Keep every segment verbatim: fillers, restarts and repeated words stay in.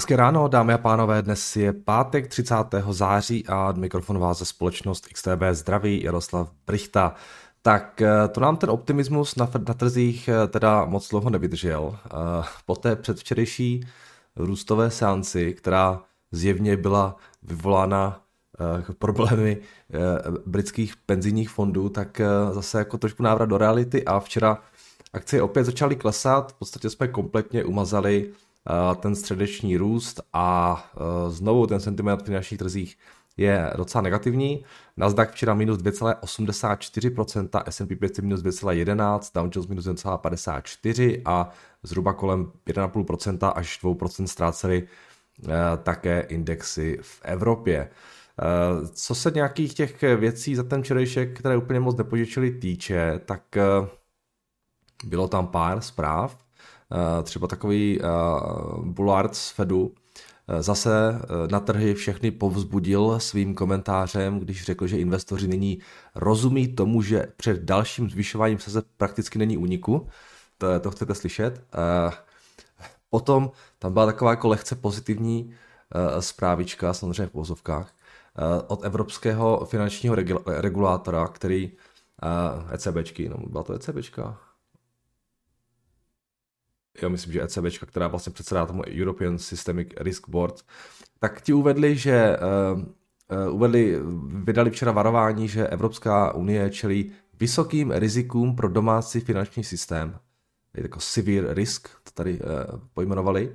Hezké ráno, dámy a pánové, dnes je pátek třicátého září a mikrofon váze společnost X T B zdraví Jaroslav Brychta. Tak to nám ten optimismus na, na trzích teda moc dlouho nevydržel. Po té předvčerejší růstové seanci, která zjevně byla vyvolána problémy britských penzijních fondů, tak zase jako trošku návrat do reality a včera akcie opět začaly klesat, v podstatě jsme kompletně umazali ten středeční růst a znovu ten sentiment v našich trzích je docela negativní. Nasdaq včera minus dvě celé osmdesát čtyři procenta, S and P pět set minus dvě celé jedenáct procenta, Dow Jones minus jedna celá padesát čtyři procenta a zhruba kolem jedna celá pět procenta až dvě procenta ztrácely také indexy v Evropě. Co se nějakých těch věcí za ten včerejšek, které úplně moc nepožičily, týče, tak bylo tam pár zpráv. Třeba takový Bullard z Fedu zase na trhy všechny povzbudil svým komentářem, když řekl, že investoři nyní rozumí tomu, že před dalším zvyšováním sazeb prakticky není úniku. To, to chcete slyšet. Potom tam byla taková jako lehce pozitivní zprávička, samozřejmě v pozovkách, od evropského finančního regulátora, který ECBčky, no byla to ECBčka, já myslím, že ECBčka, která vlastně předsedá tomu European Systemic Risk Board, tak ti uvedli, že uh, uvedli, vydali včera varování, že Evropská unie čelí vysokým rizikům pro domácí finanční systém. Je jako severe risk, to tady uh, pojmenovali,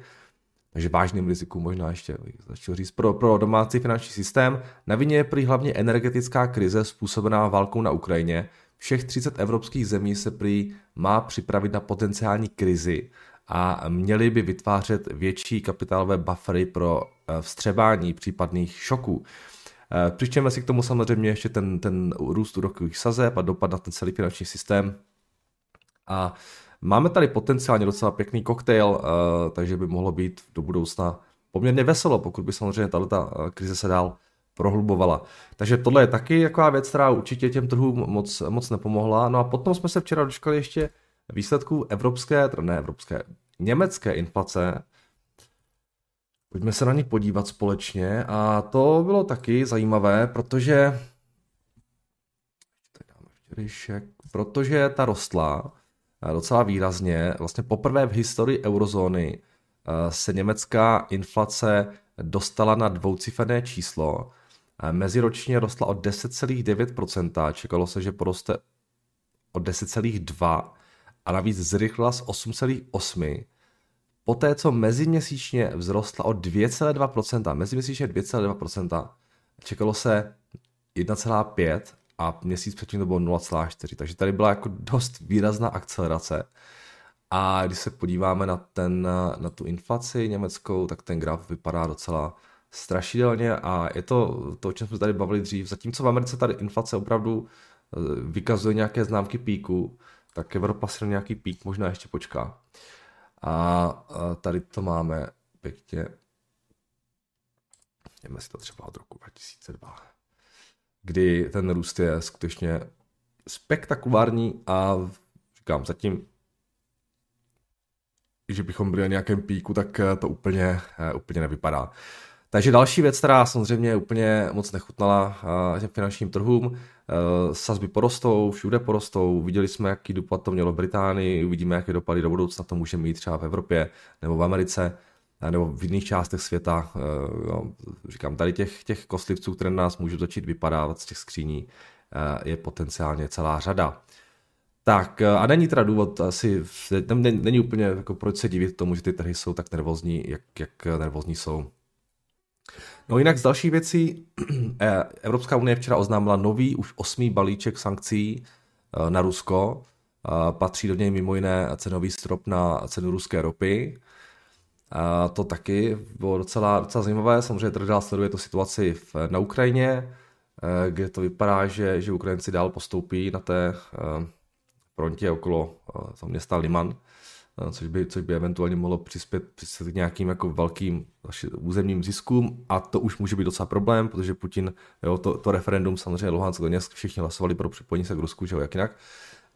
takže vážným rizikům možná ještě začal říct. Pro, pro domácí finanční systém na vině je prý hlavně energetická krize způsobená válkou na Ukrajině. Všech třicet evropských zemí se prý má připravit na potenciální krizi a měly by vytvářet větší kapitálové buffery pro vstřebání případných šoků. Přičemž si k tomu samozřejmě ještě ten, ten růst úrokových sazeb a dopad na ten celý finanční systém. A máme tady potenciálně docela pěkný koktejl, takže by mohlo být do budoucna poměrně veselo, pokud by samozřejmě tato krize se dál prohlubovala. Takže tohle je taky taková věc, která určitě těm trhům moc, moc nepomohla. No a potom jsme se včera dočkali ještě výsledků evropské, teda ne evropské, německé inflace. Pojďme se na ní podívat společně a to bylo taky zajímavé, protože protože ta rostla docela výrazně. Vlastně poprvé v historii eurozóny se německá inflace dostala na dvouciferné číslo. Meziročně rostla o deset celá devět procenta, čekalo se, že poroste o deset celá dva procenta a navíc zrychlila z osm celá osm procenta. Poté, co meziměsíčně vzrostla o dvě celá dva procenta, meziměsíčně dvě celá dva procenta, čekalo se jedna celá pět procenta a měsíc předtím to bylo nula celá čtyři procenta. Takže tady byla jako dost výrazná akcelerace. A když se podíváme na, ten, na tu inflaci německou, tak ten graf vypadá docela strašidelně a je to to, o čem jsme tady bavili dřív. Zatímco v Americe tady inflace opravdu vykazuje nějaké známky píku, tak Evropa si na nějaký pík možná ještě počká. A tady to máme pěkně. Jdeme si to třeba od roku dva tisíce dva, kdy ten růst je skutečně spektakulární a říkám zatím, že bychom byli na nějakém píku, tak to úplně, úplně nevypadá. Takže další věc, která samozřejmě úplně moc nechutnala těm finančním trhům, sazby porostou, všude porostou, viděli jsme, jaký dopad to mělo v Británii, uvidíme, jaké dopady do budoucna to může mít třeba v Evropě nebo v Americe nebo v jiných částech světa. No, říkám, tady těch, těch kostlivců, které na nás můžou začít vypadávat z těch skříní, je potenciálně celá řada. Tak a není teda důvod asi, není, není úplně jako proč se divit tomu, že ty trhy jsou tak nervózní, jak, jak nervózní jsou. No jinak z další věcí, Evropská unie včera oznámila nový, už osmý balíček sankcí na Rusko. Patří do něj mimo jiné cenový strop na cenu ruské ropy. A to taky bylo docela, docela zajímavé, samozřejmě trh dál sleduje tu situaci v, na Ukrajině, kde to vypadá, že, že Ukrajinci dál postoupí na té frontě okolo města Liman, což by, což by eventuálně mohlo přispět, přispět k nějakým jako velkým územním ziskům a to už může být docela problém, protože Putin, jo, to, to referendum samozřejmě Luhansk, Doněck, všichni hlasovali pro připojení se k Rusku, že jo, jak jinak.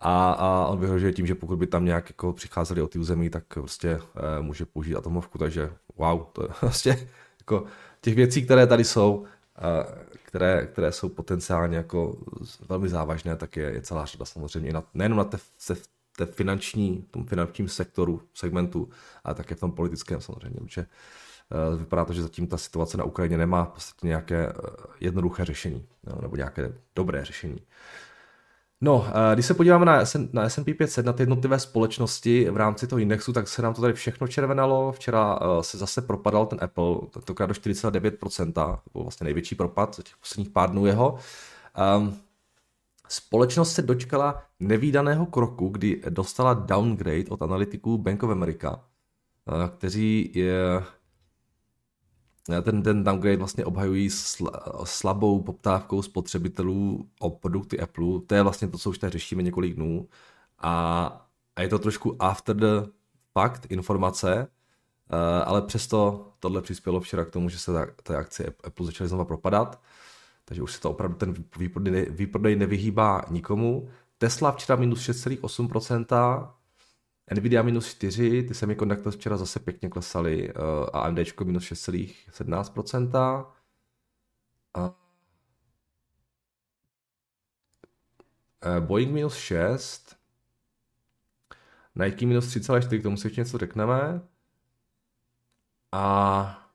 A, a on vyhrožuje tím, že pokud by tam nějak jako přicházeli o ty území, tak prostě eh, může použít atomovku, takže wow, to je vlastně jako těch věcí, které tady jsou, které, které jsou potenciálně jako velmi závažné, tak je, je celá řada samozřejmě, na, nejenom na té, se, té finanční, tom finančním sektoru, segmentu, ale také v tom politickém samozřejmě, protože vypadá to, že zatím ta situace na Ukrajině nemá v podstatě nějaké jednoduché řešení, nebo nějaké dobré řešení. No, když se podíváme na S and P pět set, na ty jednotlivé společnosti v rámci toho indexu, tak se nám to tady všechno červenalo. Včera se zase propadal ten Apple, tentokrát do čtyři celá devět procenta, byl vlastně největší propad za těch posledních pár dnů jeho. Společnost se dočkala nevídaného kroku, kdy dostala downgrade od analytiků Bank of America, kteří je... Ten, ten downgrade vlastně obhajují slabou poptávkou spotřebitelů o produkty Apple. To je vlastně to, co už tady řešíme několik dnů. A, a je to trošku after the fact informace, ale přesto tohle přispělo včera k tomu, že se ta akcie Apple začaly znova propadat. Takže už se to opravdu ten výprodej, výprodej nevyhýbá nikomu. Tesla včera minus šest celá osm procenta. Nvidia minus čtyři, ty semiconductors včera zase pěkně klesaly, a AMDčko minus šest celá sedmnáct procenta. A Boeing minus šest, Nike minus tři celá čtyři, k tomu si ještě něco řekneme. A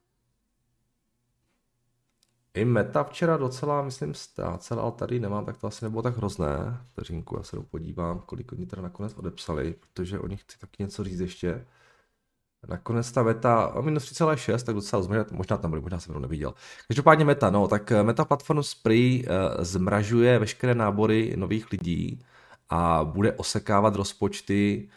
i Meta včera docela, myslím, ztrácela, ale tady nemám, tak to asi nebylo tak hrozné. Vteřinku, já se podívám, kolik oni teda nakonec odepsali, protože o nich chci taky něco říct ještě. Nakonec ta Meta, minus tři celá šest, tak docela zmražuje, možná tam byli, možná jsem to neviděl. Každopádně Meta, no, tak Meta Platform Spree zmražuje veškeré nábory nových lidí a bude osekávat rozpočty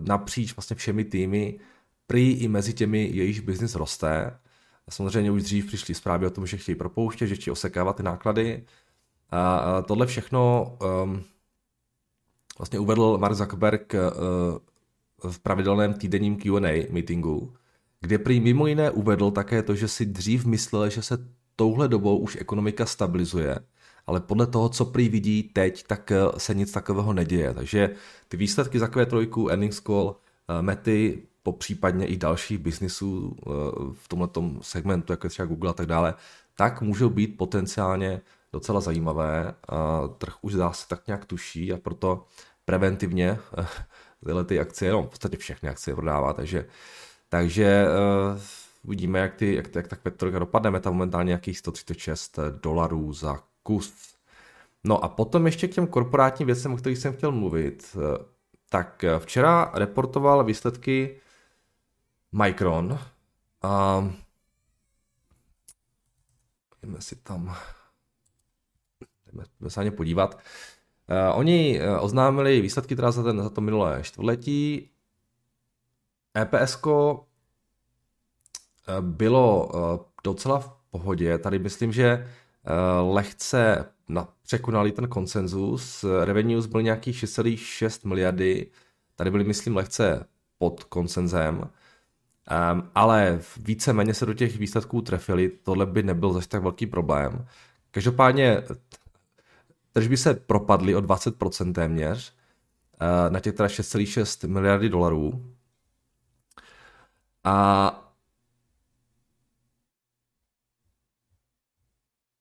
napříč vlastně všemi týmy, prý i mezi těmi, jejichž biznis roste. Samozřejmě už dřív přišly zprávy o tom, že chtějí propouštět, že chtějí osekávat ty náklady. A tohle všechno um, vlastně uvedl Mark Zuckerberg uh, v pravidelném týdenním Q and A meetingu, kde prý mimo jiné uvedl také to, že si dřív myslel, že se touhle dobou už ekonomika stabilizuje, ale podle toho, co prý vidí teď, tak se nic takového neděje. Takže ty výsledky za Q tři, earnings call, uh, mety, popřípadně i dalších biznisů v tomhletom segmentu, jako třeba Google a tak dále, tak můžou být potenciálně docela zajímavé. Trh už zdá se tak nějak tuší a proto preventivně tyhle ty akcie, no v podstatě všechny akcie prodává, takže, takže uvidíme, jak, ty, jak, jak ta květtorka dopadne. Meta momentálně nějakých sto třicet šest dolarů za kus. No a potom ještě k těm korporátním věcem, o kterých jsem chtěl mluvit. Tak včera reportoval výsledky Micron. A jdeme si tam jdeme se na ně podívat. Uh, oni oznámili výsledky teda za, ten, za to minulé čtvrtletí. E P S ko bylo docela v pohodě. Tady myslím, že lehce překonali ten konsenzus. Revenues byl nějakých šest celá šest miliardy. Tady byli, myslím, lehce pod konsenzem. Um, ale víceméně se do těch výsledků trefili, tohle by nebyl zase tak velký problém. Každopádně tržby se propadly o dvacet procent téměř, uh, na těch teda šest celá šest miliardy dolarů. A...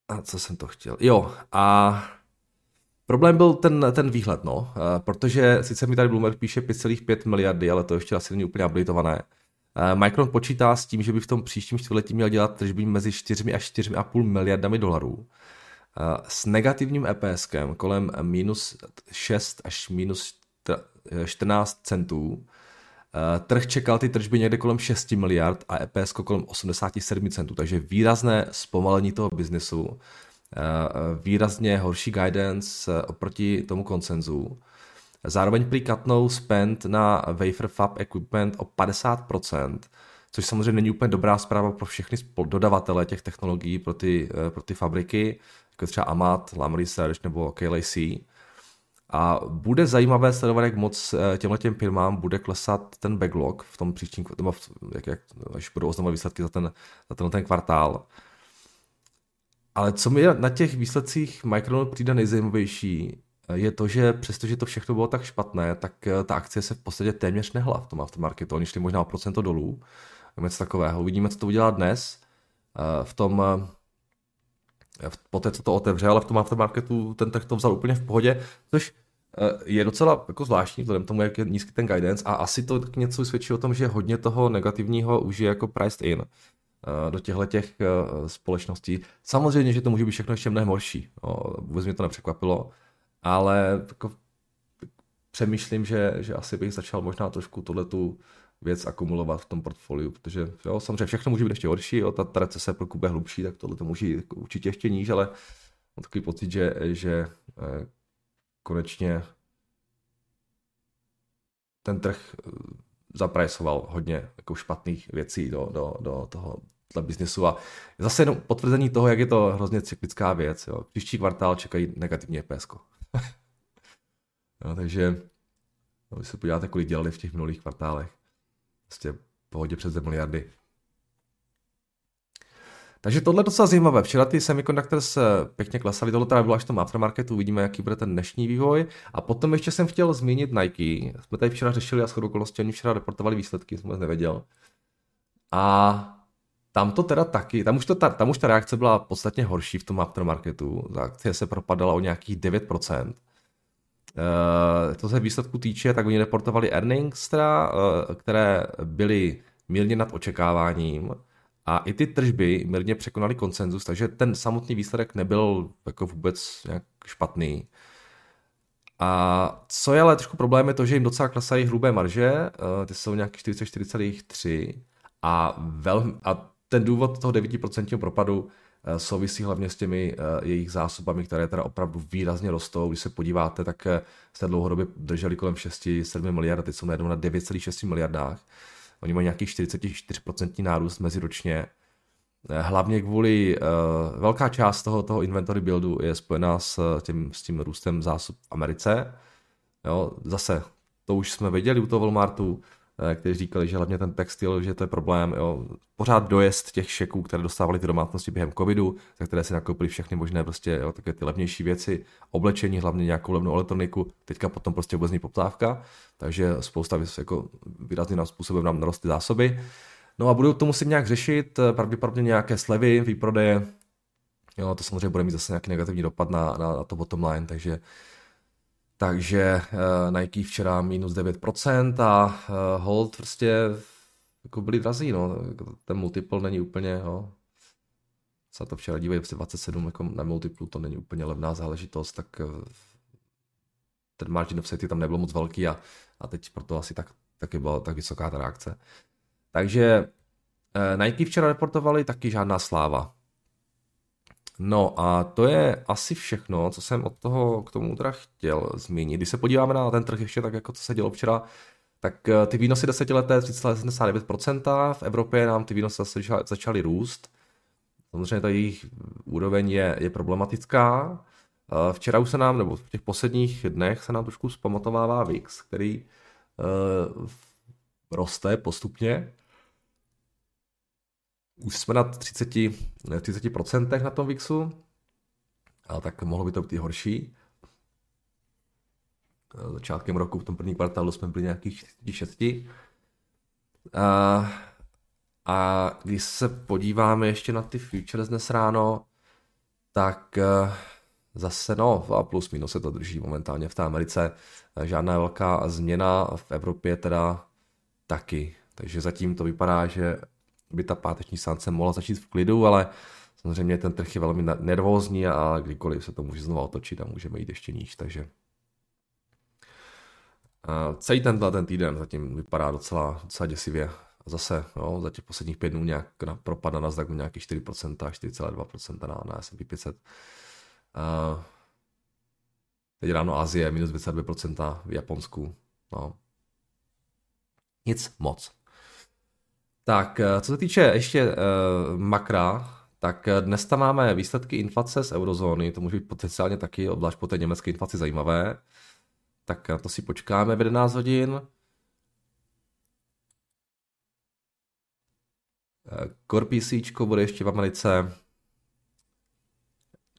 a co jsem to chtěl? Jo, a problém byl ten, ten výhled, no, uh, protože sice mi tady Bloomberg píše pět celá pět miliardy, ale to ještě asi není úplně habilitované. Micron počítá s tím, že by v tom příštím čtvrtletí měl dělat tržby mezi čtyřmi až čtyřmi a půl miliardami dolarů. S negativním E P S kem kolem minus šest až minus čtrnáct centů. Trh čekal ty tržby někde kolem šest miliard a E P S ko kolem osmdesát sedm centů. Takže výrazné zpomalení toho biznesu, výrazně horší guidance oproti tomu konsenzu. Zároveň prý katnou spend na wafer fab equipment o padesát procent, což samozřejmě není úplně dobrá zpráva pro všechny dodavatele těch technologií pro ty, pro ty fabriky, jako třeba Amat, Lam Research nebo K L A C. A bude zajímavé sledovat, jak moc těmhletěm firmám bude klesat ten backlog v tom příštím, jak, jak, až budou oznamovat výsledky za ten, za ten, ten kvartál. Ale co mi na těch výsledcích Micronu přijde nejzajímavější, je to, že přestože to všechno bylo tak špatné, tak ta akcie se v podstatě téměř nehla v tom aftermarketu. Oni šli možná o procento dolů, nebo něco takového. Uvidíme, co to udělá dnes. V tom, poté, co to otevře, ale v tom aftermarketu ten trh to vzal úplně v pohodě, což je docela jako zvláštní vzhledem tomu, jak je nízký ten guidance, a asi to tak něco svědčí o tom, že hodně toho negativního už je jako priced in do těchto těch společností. Samozřejmě, že to může být všechno ještě mnohem horší. No, vůbec mě to nepřekvapilo, ale jako přemýšlím, že, že asi bych začal možná trošku tohletu věc akumulovat v tom portfoliu, protože jo, samozřejmě všechno může být ještě horší, jo, ta, ta recese pro Kubu je hlubší, tak tohle to může jako určitě ještě níž, ale mám takový pocit, že, že konečně ten trh zaprajsoval hodně jako špatných věcí do, do, do toho biznesu, a zase jenom potvrzení toho, jak je to hrozně cyklická věc. Jo. Příští kvartál čekají negativní E P S ko. No, takže no, když se podíváte, kolik dělali v těch minulých kvartálech, vlastně v pohodě přes miliardy. Takže tohle je docela zajímavé. Včera ty semiconductors pěkně klesaly, tohle teda bylo až v tom aftermarketu, uvidíme, jaký bude ten dnešní vývoj. A potom ještě jsem chtěl zmínit Nike. Jsme tady včera řešili a shodou okolností oni včera reportovali výsledky, jsem vůbec nevěděl. A tam to teda taky, tam už, to ta, tam už ta reakce byla podstatně horší v tom aftermarketu. Ta akcie se propadala o nějakých devět procent. Uh, to se výsledku týče, tak oni reportovali earnings, teda, uh, které byly mírně nad očekáváním, a i ty tržby mírně překonaly konsenzus, takže ten samotný výsledek nebyl jako vůbec nějak špatný. A co je ale trošku problém, je to, že jim docela klesají hrubé marže, uh, ty jsou nějak čtyřicet čtyři celá tři, a, vel, a ten důvod toho devět procent propadu souvisí hlavně s těmi uh, jejich zásobami, které teda opravdu výrazně rostou. Když se podíváte, tak se dlouhodobě drželi kolem šest sedm miliard, teď jsou najednou na devět celá šest miliardách. Oni mají nějaký čtyřicet čtyři procent nárůst meziročně. Hlavně kvůli, uh, velká část toho, toho inventory buildu je spojená s tím, s tím růstem zásob v Americe. Jo, zase, to už jsme viděli u toho Walmartu, kteří říkali, že hlavně ten textil, že to je problém, jo. Pořád dojezd těch šeků, které dostávali ty domácnosti během covidu, za které si nakoupili všechny možné prostě, jo, také ty levnější věci, oblečení, hlavně nějakou levnou elektroniku, teďka potom prostě obecní poptávka, takže spousta věcí jako výrazným způsobem nám narostly zásoby. No a budou to muset nějak řešit, pravděpodobně nějaké slevy, výprodeje, jo, to samozřejmě bude mít zase nějaký negativní dopad na, na, na to bottom line, takže Takže uh, Nike včera minus devět procent a uh, hold prostě jako byli drazí, no. Ten multiple není úplně, no. Se to včera dívají dvacet sedm jako na multiplu, to není úplně levná záležitost, tak uh, ten margin of safety tam nebyl moc velký, a, a teď proto asi tak, taky byla tak vysoká ta reakce. Takže uh, Nike včera reportovali, taky žádná sláva. No a to je asi všechno, co jsem od toho k tomu teda chtěl zmínit. Když se podíváme na ten trh ještě tak, jako co se dělo včera, tak ty výnosy desetileté tři celá sedmdesát devět procent, v Evropě nám ty výnosy začaly růst. Samozřejmě ta jejich úroveň je, je problematická. Včera už se nám, nebo v těch posledních dnech se nám trošku zpamatovává V I X, který uh, roste postupně. Už jsme na třicet procent na tom V I X u, ale tak mohlo by to být i horší. Začátkem roku, v tom první kvartálu, jsme byli nějakých šest. A, a když se podíváme ještě na ty futures dnes ráno, tak zase no, a plus minus se to drží momentálně v té Americe. Žádná velká změna, v Evropě teda taky. Takže zatím to vypadá, že by ta páteční sánce mohla začít v klidu, ale samozřejmě ten trh je velmi nervózní a kdykoliv se to může znovu otočit a můžeme jít ještě níž, takže a celý tenhle ten týden zatím vypadá docela, docela děsivě. A zase no, za těch posledních pět dnů nějak propad na Nasdaqu nějaký čtyři procenta, čtyři celá dva procenta na, na S and P pět set. A teď ráno Asie minus dvě celá dvě procenta v Japonsku. No. Nic moc. Tak, co se týče ještě uh, makra, tak dnes tam máme výsledky inflace z eurozóny, to může být potenciálně taky, obzvlášť po té německé inflaci, zajímavé. Tak to si počkáme v jedenáct hodin. Core PCčko bude ještě v Americe.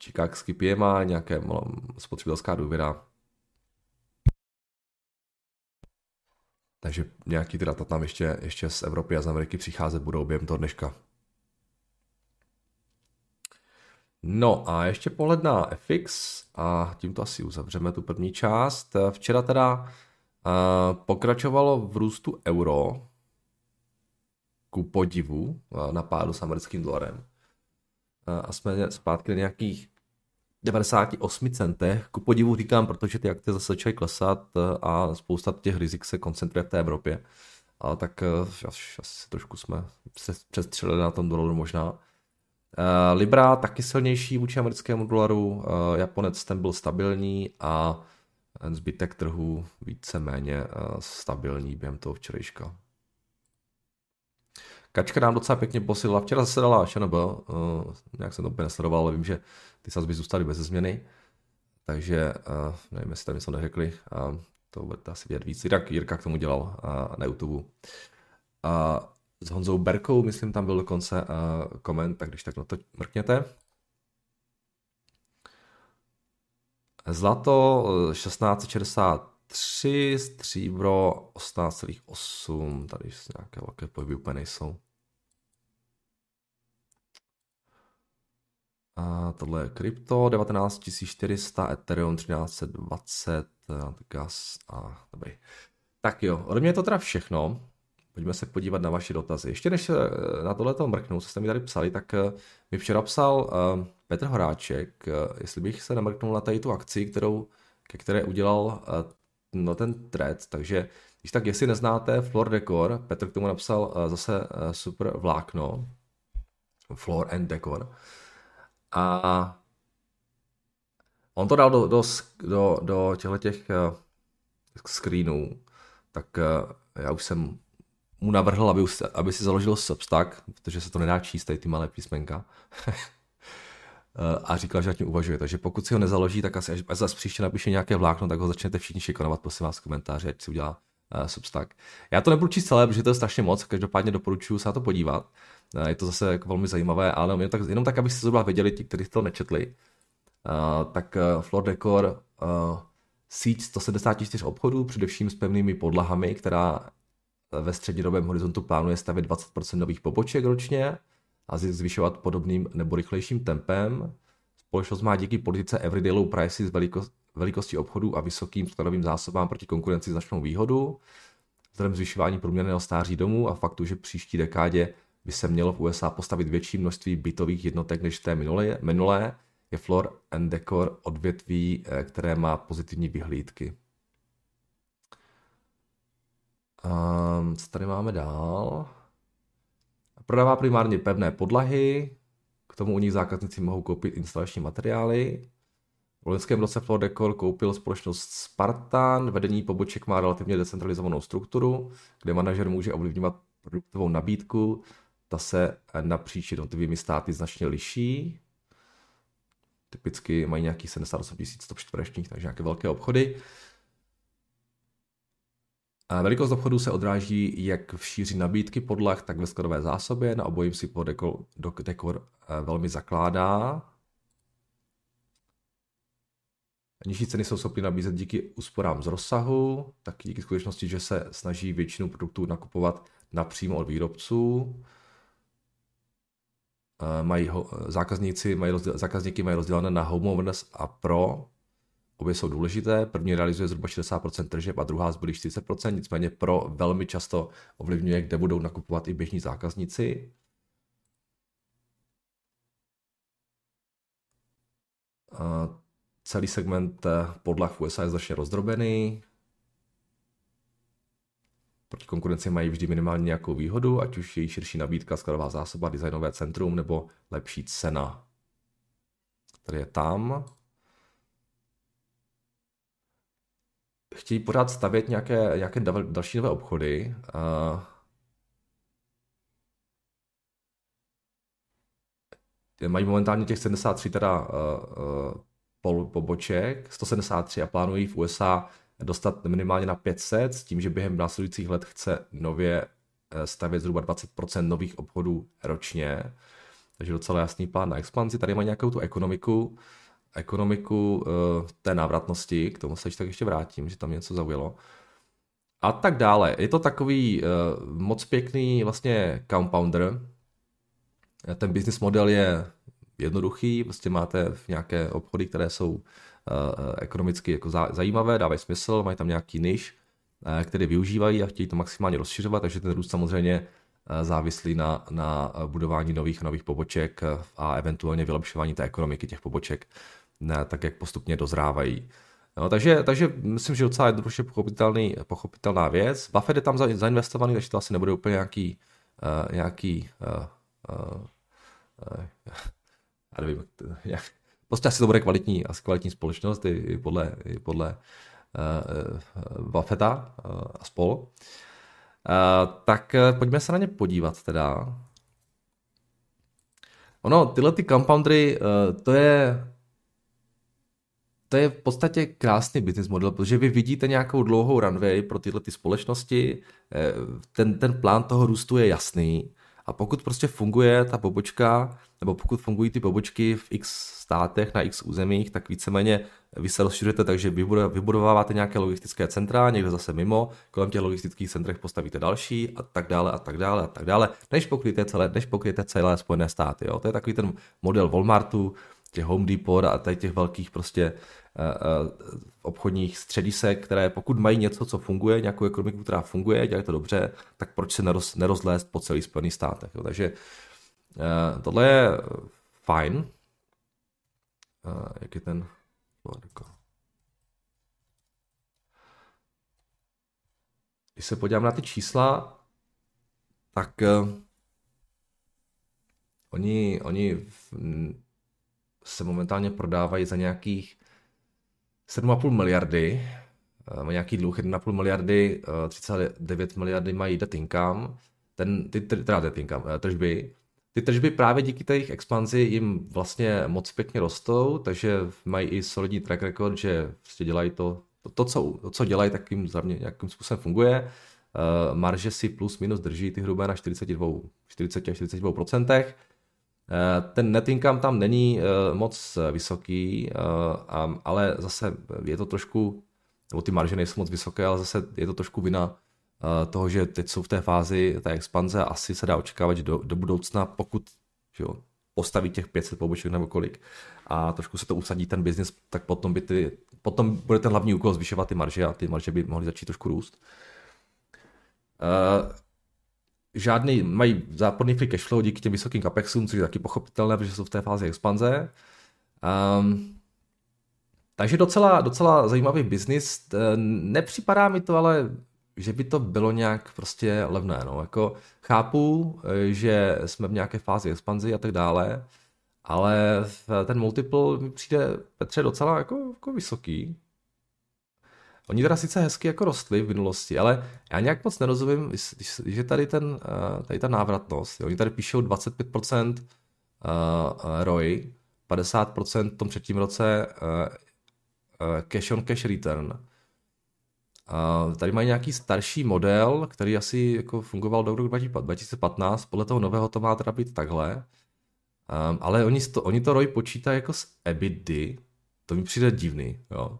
Chicagský P M I, nějaké spotřebitelská důvěra. Takže nějaký ty data tam ještě, ještě z Evropy a z Ameriky přicházet budou během toho dneška. No a ještě pohled na F X a tímto asi uzavřeme tu první část. Včera teda uh, pokračovalo v růstu euro ku podivu uh, na pádu s americkým dolarem. Uh, a jsme zpátky na nějakých devadesát osm centech. Ku podivu říkám, protože ty akcie zase začaly klesat a spousta těch rizik se koncentruje v té Evropě. A tak asi, asi trošku jsme se přestřelili na tom dolaru možná. Uh, Libra taky silnější vůči americkému dolaru, uh, Japonec ten byl stabilní a zbytek trhu víceméně uh, stabilní během toho včerejška. Kačka nám docela pěkně posílila, včera zase dala ŠNB, uh, nějak jsem to úplně nesledoval, ale vím, že ty sazby zůstaly bez změny, takže uh, nevím, jestli tam něco neřekli, uh, to budete asi vědět víc, jinak Jirka k tomu dělal uh, na YouTube. Uh, S Honzou Berkou, myslím, tam byl dokonce uh, koment, tak když tak na to mrkněte. Zlato tisíc šest set šedesát tři, stříbro osmnáct celá osm, tady nějaké velké pohyby úplně nejsou. A tohle je krypto, devatenáct tisíc čtyři sta, Ethereum třináct dvacet, gas a dobrý. Tak jo, ode mě je to teda všechno. Pojďme se podívat na vaše dotazy. Ještě než na tohleto mrknu, co jste mi tady psali, tak mi včera psal Petr Horáček, jestli bych se namrknul na tady tu akci, kterou, ke které udělal no, ten thread. Takže když tak, jestli neznáte Floor Decor, Petr k tomu napsal zase super vlákno, Floor and Decor. A on to dal do, do, do, do těchto těch screenů, tak já už jsem mu navrhl, aby, aby si založil Substack, protože se to nedá číst, tady ty malé písmenka. A říkal, že nad tím uvažuje. Takže pokud si ho nezaloží, tak asi až, až zase příště napíše nějaké vlákno, tak ho začnete všichni šikanovat, prosím vás, komentáři, ať si udělá uh, Substack. Já to nebudu číst celé, protože to je strašně moc, každopádně doporučuji se na to podívat. Uh, je to zase jako velmi zajímavé, ale jenom tak, jenom tak abyste zhruba věděli, ti, kteří to nečetli, uh, tak uh, Floor Decor, uh, síť sto sedmdesát čtyři obchodů, především s pevnými podlahami, která ve střednědobém horizontu plánuje stavět dvacet procent nových poboček ročně a zvyšovat podobným nebo rychlejším tempem. Společnost má díky politice everyday low prices velikosti obchodů a vysokým skladovým zásobám proti konkurenci značnou výhodu. Vzhledem zvyšování průměrného stáří domů a faktu, že příští dekádě by se mělo v U S A postavit větší množství bytových jednotek než té minulé, minulé je Floor and Decor odvětví, které má pozitivní vyhlídky. Um, co tady máme dál? Prodává primárně pevné podlahy, k tomu u nich zákazníci mohou koupit instalační materiály. V loňském roce Floor Decor koupil společnost Spartan, vedení poboček má relativně decentralizovanou strukturu, kde manažer může ovlivňovat produktovou nabídku, ta se napříč jednotlivými státy značně liší. Typicky mají nějakých sedmdesát osm tisíc stop čtverečních, takže nějaké velké obchody. Velikost obchodu se odráží jak v šíři nabídky podlah, tak ve skladové zásobě. Na obojím si Floor Decor, Decor velmi zakládá. Nižší ceny jsou schopny nabízet díky úsporám z rozsahu, tak díky skutečnosti, že se snaží většinu produktů nakupovat napřímo od výrobců. Mají ho, zákazníci, mají rozděl, zákazníky mají rozdělené na homeowners a pro. Obě jsou důležité, první realizuje zhruba šedesát procent tržeb a druhá zbylých čtyřicet procent, nicméně pro velmi často ovlivňuje, kde budou nakupovat i běžní zákazníci. Celý segment podlah v U S A je značně rozdrobený. Proti konkurenci mají vždy minimálně nějakou výhodu, ať už je širší nabídka, skladová zásoba, designové centrum nebo lepší cena. Tady je tam. Chtějí pořád stavět nějaké, nějaké další nové obchody. Uh, mají momentálně těch sedmdesát tři teda uh, uh, poboček, sto sedmdesát tři a plánují v U S A dostat minimálně na pět set, s tím, že během následujících let chce nově stavět zhruba dvacet procent nových obchodů ročně. Takže docela jasný plán na expanzi. Tady mají nějakou tu ekonomiku. ekonomiku té návratnosti, k tomu se tak ještě vrátím, že tam něco zaujalo. a tak dále. Je to takový uh, moc pěkný vlastně compounder. Ten business model je jednoduchý, prostě máte nějaké obchody, které jsou uh, ekonomicky jako za, zajímavé, dávají smysl, mají tam nějaký niž, uh, který využívají a chtějí to maximálně rozšiřovat, takže ten růst samozřejmě uh, závislí na, na budování nových nových poboček a eventuálně vylepšování té ekonomiky těch poboček, ne, tak jak postupně dozrávají. No, takže, takže myslím, že docela jednoduše pochopitelná věc. Buffett je tam za, zainvestovaný, takže to asi nebude úplně nějaký, uh, nějaký uh, uh, uh, já nevím, jak, prostě asi to bude kvalitní, asi kvalitní společnost i, i podle, i podle uh, uh, Buffetta uh, a spol. Uh, tak uh, pojďme se na ně podívat teda. Ono, tyhle ty compoundry, uh, to je... To je v podstatě krásný business model, protože vy vidíte nějakou dlouhou runway pro tyhle ty společnosti, ten, ten plán toho růstu je jasný a pokud prostě funguje ta pobočka, nebo pokud fungují ty pobočky v x státech, na x územích, tak víceméně vy se rozšiřujete, takže vybudováváte nějaké logistické centra, někde zase mimo, kolem těch logistických centrech postavíte další a tak dále a tak dále a tak dále, než pokryjete celé, než pokryjete celé Spojené státy. Jo? To je takový ten model Walmartu, těch Home Depot a tady těch velkých prostě uh, uh, obchodních středisek, které pokud mají něco, co funguje, nějakou ekonomiku, která funguje, dělají to dobře, tak proč se neroz, nerozlézt po celý Spojených státech. Jo? Takže uh, tohle je fajn. Uh, jak je ten... Když se podívám na ty čísla, tak uh, oni... oni v, se momentálně prodávají za nějakých sedm a půl miliardy, mají nějaký dluh jedna a půl miliardy, třicet devět miliardy mají debt income, ten, ty, teda debt income, tržby. Ty tržby právě díky té jejich expanzi jim vlastně moc pěkně rostou, takže mají i solidní track record, že prostě dělají to, to, to co, co dělají, tak jim nějakým způsobem funguje. Marže si plus minus drží ty hrubé na čtyřicet dva, čtyřicet čtyřicet dva procent. Ten net income tam není moc vysoký, ale zase je to trošku, nebo ty marže nejsou moc vysoké, ale zase je to trošku vina toho, že teď jsou v té fázi té expanze a asi se dá očekávat, že do, do budoucna, pokud že jo, postaví těch pět set poboček nebo kolik a trošku se to usadí ten biznis, tak potom, by ty, potom bude ten hlavní úkol zvyšovat ty marže a ty marže by mohly začít trošku růst. Uh, Žádný, mají záporný free cash flow díky těm vysokým capexům, což je taky pochopitelné, protože jsou v té fázi expanze. Um, takže docela, docela zajímavý biznis. Nepřipadá mi to ale, že by to bylo nějak prostě levné. No. Jako, chápu, že jsme v nějaké fázi expanzi a tak dále, ale ten multiple mi přijde, Petře, docela jako, jako vysoký. Oni teda sice hezky jako rostli v minulosti, ale já nějak moc nerozumím, že tady, ten, tady ta návratnost. Oni tady píšou dvacet pět procent R O I, padesát procent v tom třetím roce cash on cash return. Tady mají nějaký starší model, který asi jako fungoval do roku dva tisíce patnáct, podle toho nového to má teda být takhle. Ale oni to, oni to R O I počítají jako z EBITDA, to mi přijde divný, jo.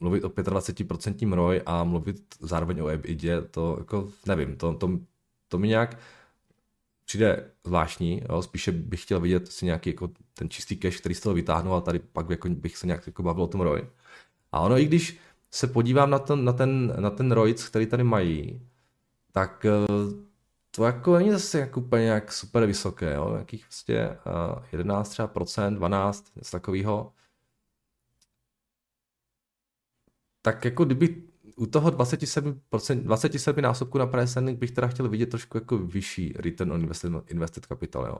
Mluvit o dvacet pět procent R O I a mluvit zároveň o EBITDA, to jako nevím, to, to, to mi nějak přijde zvláštní, jo? Spíše bych chtěl vidět si nějaký jako ten čistý cash, který z toho vytáhnu a tady pak jako bych se nějak jako bavil o tom R O I. A ono i když se podívám na ten, na ten, na ten R O I C, který tady mají, tak to jako není zase jako úplně nějak super vysoké, jo? Jakých vlastně jedenáct třeba procent, dvanáct, něco takového. Tak jako kdyby u toho dvacet sedm, dvacet sedm násobku na price earning bych teda chtěl vidět trošku jako vyšší return on invested, invested capital, jo.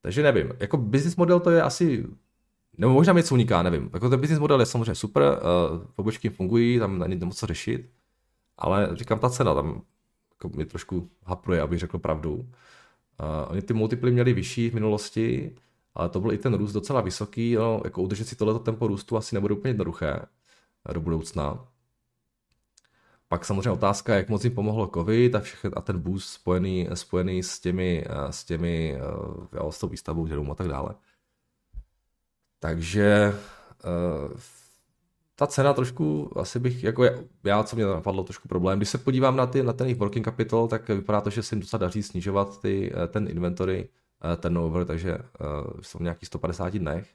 Takže nevím, jako business model to je asi, nebo možná něco uniká, nevím. Jako ten business model je samozřejmě super, uh, pobočky fungují, tam není moc co řešit, ale říkám ta cena tam jako mě trošku hapruje, abych řekl pravdu. Uh, oni ty multiply měli vyšší v minulosti, ale to byl i ten růst docela vysoký, no, jako udržet si tohleto tempo růstu asi nebude úplně jednoduché do budoucna. Pak samozřejmě otázka, jak moc jim pomohlo COVID a, všechny, a ten boost spojený, spojený s těmi, s těmi, jo, s tou výstavbou žerům a tak dále. Takže ta cena trošku, asi bych, jako je, já, co mě napadlo, trošku problém. Když se podívám na, ty, na ten jejich working capital, tak vypadá to, že se jim docela daří snižovat ty, ten inventory, turnover, takže uh, jsou v nějakých sto padesáti dnech.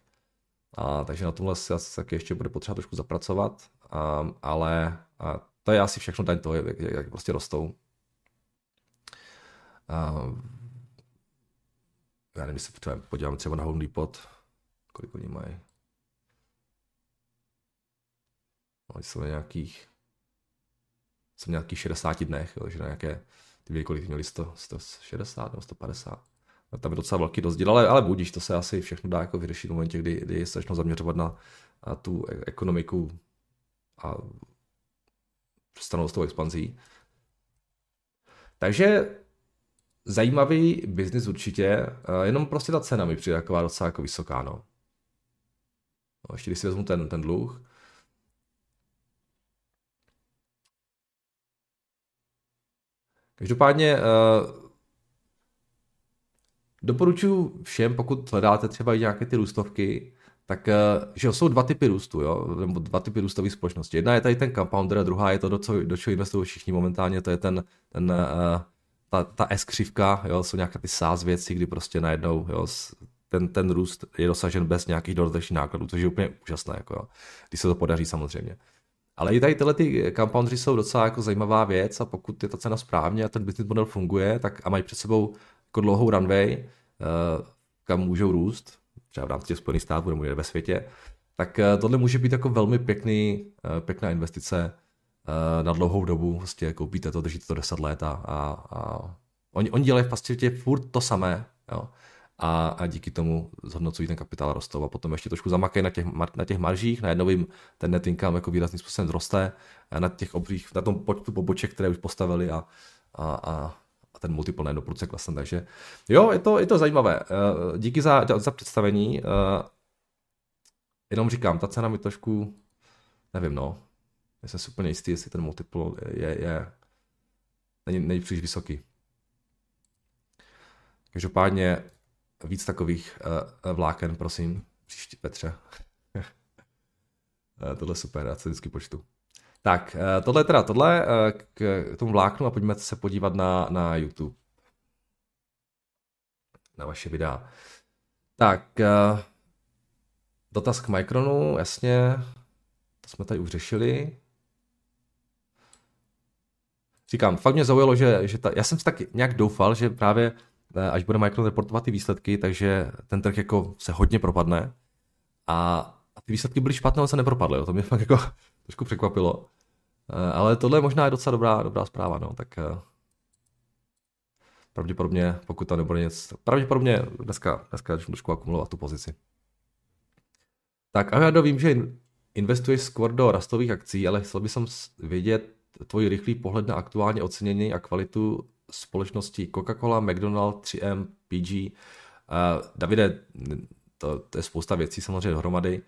A, takže na tomhle se asi taky ještě bude potřeba trošku zapracovat, um, ale uh, to je asi všechno daň toho, jak, jak prostě rostou. Uh, já nevím, jestli se podívám třeba na Home Depot, kolik oni mají. Oni jsou na nějakých, jsou na nějakých šedesáti dnech, jo, takže na nějaké, ty věděli, kolik měli sto šedesát nebo sto padesát. Tam je docela velký rozdíl, ale, ale budíš, to se asi všechno dá jako vyřešit v momentě, kdy, kdy se začnou zaměřovat na, na tu ekonomiku a přestanou s tou expanzí. Takže zajímavý biznis určitě, jenom prostě ta cena mi přijde taková docela jako vysoká. No. No, ještě když si vezmu ten, ten dluh, každopádně uh, doporučuji všem, pokud hledáte třeba i nějaké ty růstovky, tak uh, že jsou dva typy růstu, jo? Nebo dva typy růstových společností. Jedna je tady ten compounder, a druhá je to, do, co, do čeho investují všichni momentálně, to je ten, ten, uh, ta, ta S-křivka, jo? Jsou nějaké ty SaaS věci, kdy prostě najednou jo? Ten, ten růst je dosažen bez nějakých dodatečných nákladů, což je úplně úžasné, jako, jo? Když se to podaří samozřejmě. Ale i tady tyhle ty compoundři jsou docela jako zajímavá věc a pokud je ta cena správně a ten business model funguje, tak a mají před sebou jako dlouhou runway, kam můžou růst, třeba v rámci těch Spojených států nebo ve světě, tak tohle může být jako velmi pěkný, pěkná investice na dlouhou dobu, vlastně koupíte to, držíte to deset let a, a oni, oni dělají v podstatě furt to samé, jo. A, a díky tomu zhodnocují ten kapitál rostou a potom ještě trošku zamakají na těch, na těch maržích, najednou jim ten net income jako výrazným způsobem zroste na těch obřích, na tom počtu poboček, které už postavili a, a, a, a ten multiple najednou prudce klesne, takže jo, je to, je to zajímavé. Díky za, za představení, jenom říkám, ta cena mi trošku, nevím no, nejsem si úplně jistý, jestli ten multiple je, je není, není příliš vysoký. Každopádně víc takových uh, vláken, prosím, příští Petře. Tohle super, já se vždycky počtu. Tak, uh, tohle teda, tohle uh, k tomu vláknu a pojďme se podívat na, na YouTube. Na vaše videa. Tak, uh, dotaz k Micronu, jasně, to jsme tady už řešili. Říkám, fakt mě zaujalo, že, že ta, já jsem si tak nějak doufal, že právě až bude Micron reportovat ty výsledky, takže ten trh jako se hodně propadne a ty výsledky byly špatné, ale se nepropadly, jo. To mě fakt jako trošku překvapilo, ale tohle je možná docela dobrá, dobrá zpráva, no, tak pravděpodobně, pokud tam nebude nic, pravděpodobně dneska, dneska začnu trošku akumulovat tu pozici. Tak a já vím, že investuješ skoro do rastových akcí, ale chtěl bych jsem vědět tvůj rychlý pohled na aktuální ocenění a kvalitu společnosti Coca-Cola, McDonald's, tři em, pé gé. Uh, Davide, to, to je spousta věcí samozřejmě dohromady, uh,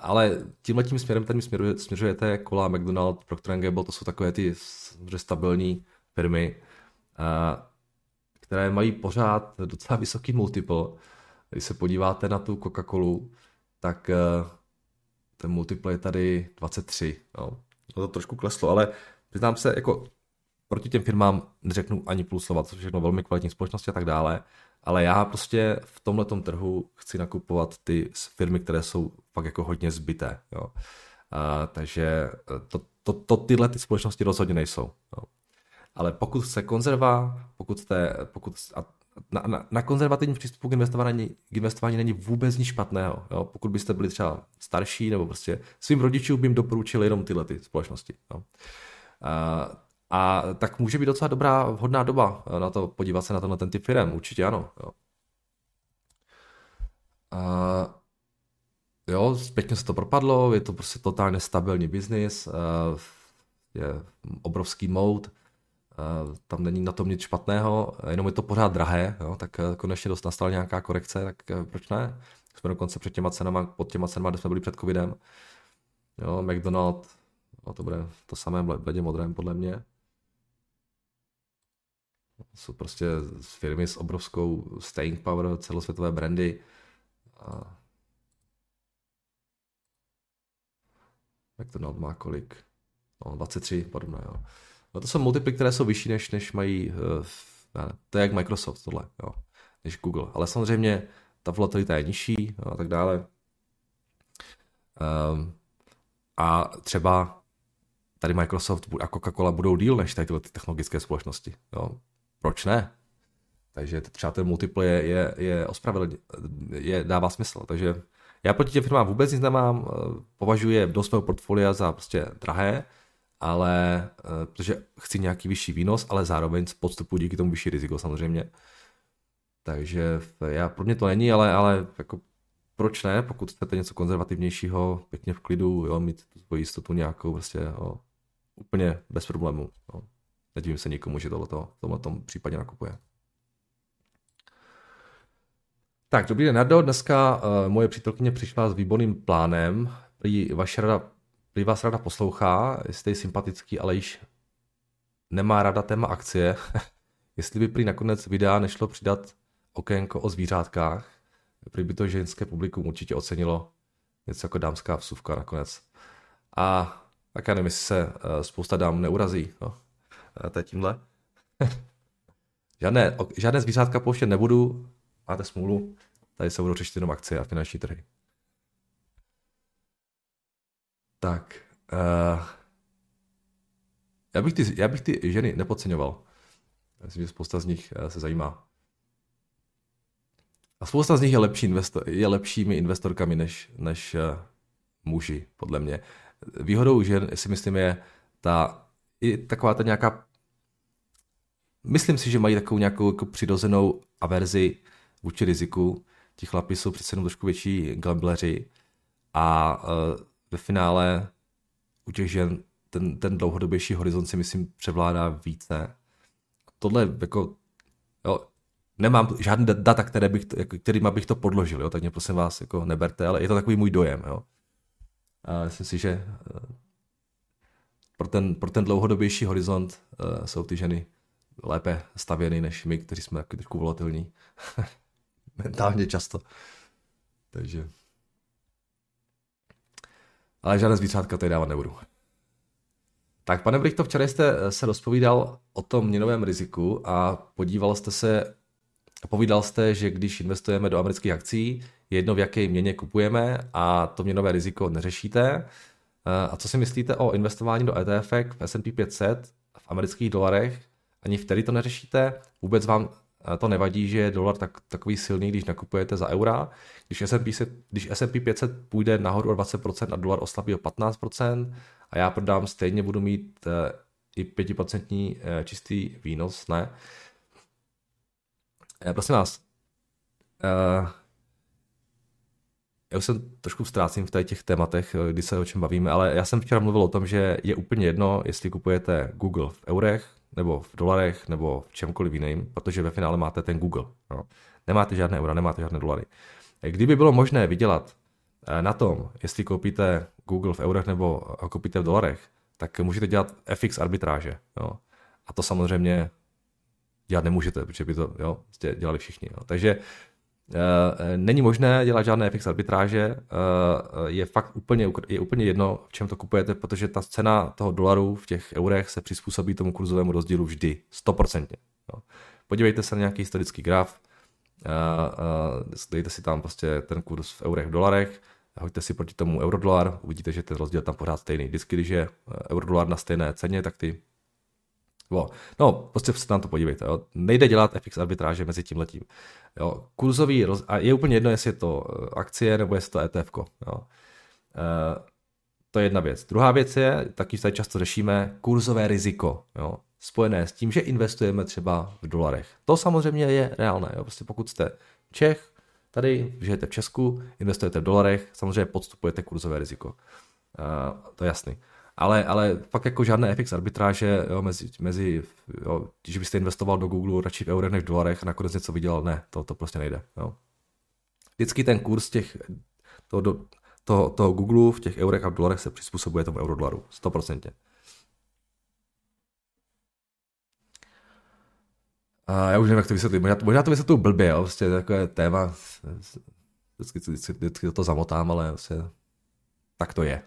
ale tímhletím směrem tady směruje, směřujete Cola, McDonald's, Procter and Gamble, to jsou takové ty stabilní firmy, uh, které mají pořád docela vysoký multiple. Když se podíváte na tu Coca-Colu, tak uh, ten multiple je tady dvacet tři. No. No to trošku kleslo, ale přiznám se, jako proti těm firmám neřeknu ani půl slova, což je všechno velmi kvalitní společnosti a tak dále, ale já prostě v tomhletom trhu chci nakupovat ty firmy, které jsou fakt jako hodně zbyté. Jo. A, takže to, to, to tyhle ty společnosti rozhodně nejsou. Jo. Ale pokud se konzerva, pokud jste, pokud a na, na, na konzervativním přístupu k investování, k investování není vůbec nic špatného. Jo. Pokud byste byli třeba starší nebo prostě svým rodičům bym doporučil jenom tyhle ty společnosti. Jo. A, A tak může být docela dobrá, vhodná doba na to, podívat se na tenhle ten typ firem, určitě ano. Jo, a, jo zpětně se to propadlo, je to prostě totálně stabilní biznis, je obrovský moat, tam není na tom nic špatného, jenom je to pořád drahé, jo, tak konečně dost nastala nějaká korekce, tak proč ne? Jsme dokonce před těma cenama, pod těma cenama, kde jsme byli před covidem, jo, McDonald's, jo, to bude to samé bledě modrém podle mě. Jsou prostě firmy s obrovskou staying power, celosvětové brandy. McDonald's má kolik? No, dvacet tři, podobně, jo. No to jsou multiply, které jsou vyšší, než, než mají, ne, to je jak Microsoft tohle, jo, než Google. Ale samozřejmě ta volatilita je nižší a tak dále. Um, a třeba tady Microsoft a Coca-Cola budou díl než tady tyhle technologické společnosti. Jo. Proč ne? Takže třeba ten multiple je, je, je ospravedlně, je, dává smysl. Takže já proti těm firmám vůbec nic nemám, považuji do svého portfolia za prostě drahé, ale protože chci nějaký vyšší výnos, ale zároveň podstupuji díky tomu vyšší riziko samozřejmě. Takže já, pro mě to není, ale, ale jako proč ne, pokud chcete něco konzervativnějšího, pěkně v klidu, jo, mít tu svoji jistotu nějakou vlastně, jo, úplně bez problémů. Jo. Nedivím se nikomu, že tohleto, tohle v tom případě nakupuje. Tak, dobrý den, Nardo. Dneska uh, moje přítelkyně přišla s výborným plánem. Prý, vaše rada, prý vás rada poslouchá, jste sympatický, ale již nemá rada téma akcie. Jestli by prý nakonec videa nešlo přidat okénko o zvířátkách, prý by to ženské publikum určitě ocenilo, něco jako dámská vsuvka nakonec. A tak já nevím, jestli se uh, spousta dám neurazí, no. A to je tímhle. žádné, ok, žádné zvířátka pouštět nebudu, máte smůlu, tady se budou řešit jenom akcie a finanční trhy. Tak, uh, já, bych ty, já bych ty ženy nepodceňoval. Myslím, že spousta z nich se zajímá. A spousta z nich je, lepší investor, je lepšími investorkami než, než uh, muži, podle mě. Výhodou žen, si myslím, je ta i taková ta nějaká, myslím si, že mají takovou nějakou jako přirozenou averzi vůči riziku. Ti chlapi jsou přece jenom trošku větší gambleři a uh, ve finále u těch žen ten, ten dlouhodobější horizont si myslím převládá více. Tohle jako, jo, nemám žádný data, které bych, kterýma bych to podložil, jo, tak mě prosím vás jako neberte, ale je to takový můj dojem, jo. A myslím si, že pro ten, pro ten dlouhodobější horizont uh, jsou ty ženy lépe stavěny než my, kteří jsme taky trošku volatilní. Mentálně často. Takže. Ale žádné zvířátka tady dávat nebudu. Tak, pane Brychto, včera jste se rozpovídal o tom měnovém riziku a podíval jste se, povídal jste, že když investujeme do amerických akcí, je jedno, v jaké měně kupujeme a to měnové riziko neřešíte. A co si myslíte o investování do E T F v S and P pět set v amerických dolarech? Ani vtedy to neřešíte? Vůbec vám to nevadí, že je dolar tak, takový silný, když nakupujete za eura? Když S and P pět set půjde nahoru o dvacet procent a dolar oslabí o patnáct procent a já prodám, stejně budu mít i pět procent čistý výnos, ne? Prosím vás, já už jsem trošku ztrácím v těch tématech, kdy se o čem bavíme, ale já jsem včera mluvil o tom, že je úplně jedno, jestli kupujete Google v eurech, nebo v dolarech, nebo v čemkoliv jiném, protože ve finále máte ten Google. No. Nemáte žádné eura, nemáte žádné dolary. Kdyby bylo možné vydělat na tom, jestli koupíte Google v eurech nebo koupíte v dolarech, tak můžete dělat F X arbitráže. No. A to samozřejmě dělat nemůžete, protože by to, jo, dělali všichni. No. Takže není možné dělat žádné F X arbitráže, je fakt úplně, je úplně jedno, v čem to kupujete, protože ta cena toho dolaru v těch eurech se přizpůsobí tomu kurzovému rozdílu vždy, sto procent. Podívejte se na nějaký historický graf, dejte si tam prostě ten kurz v eurech, v dolarech, hoďte si proti tomu eurodolar, uvidíte, že ten rozdíl tam pořád stejný. Vždycky, když je eurodolar na stejné ceně, tak ty... No, prostě se na to podívejte. Jo. Nejde dělat F X arbitráže mezi tímhletím. Jo. Kurzový roz... a je úplně jedno, jestli je to akcie nebo jestli to ETFko. Jo. E, to je jedna věc. Druhá věc je, taky tady často řešíme, kurzové riziko. Jo. Spojené s tím, že investujeme třeba v dolarech. To samozřejmě je reálné. Jo. Prostě pokud jste Čech, tady žijete v Česku, investujete v dolarech, samozřejmě podstupujete kurzové riziko. E, to je jasný. Ale, ale fakt jako žádné F X arbitráže, jo, mezi, mezi jo, že byste investoval do Google radši v eurech než v dolarech a nakonec něco vydělal, ne, to, to prostě nejde. Jo. Vždycky ten kurz těch, toho, toho, toho Google v těch eurech a v dolarech se přizpůsobuje tomu eurodolaru, sto procent. A já už nevím, jak to vysvětlím, možná, možná to vysvětluji blbě, jo, prostě takové téma, vždycky, vždycky, vždycky to zamotám, ale prostě tak to je.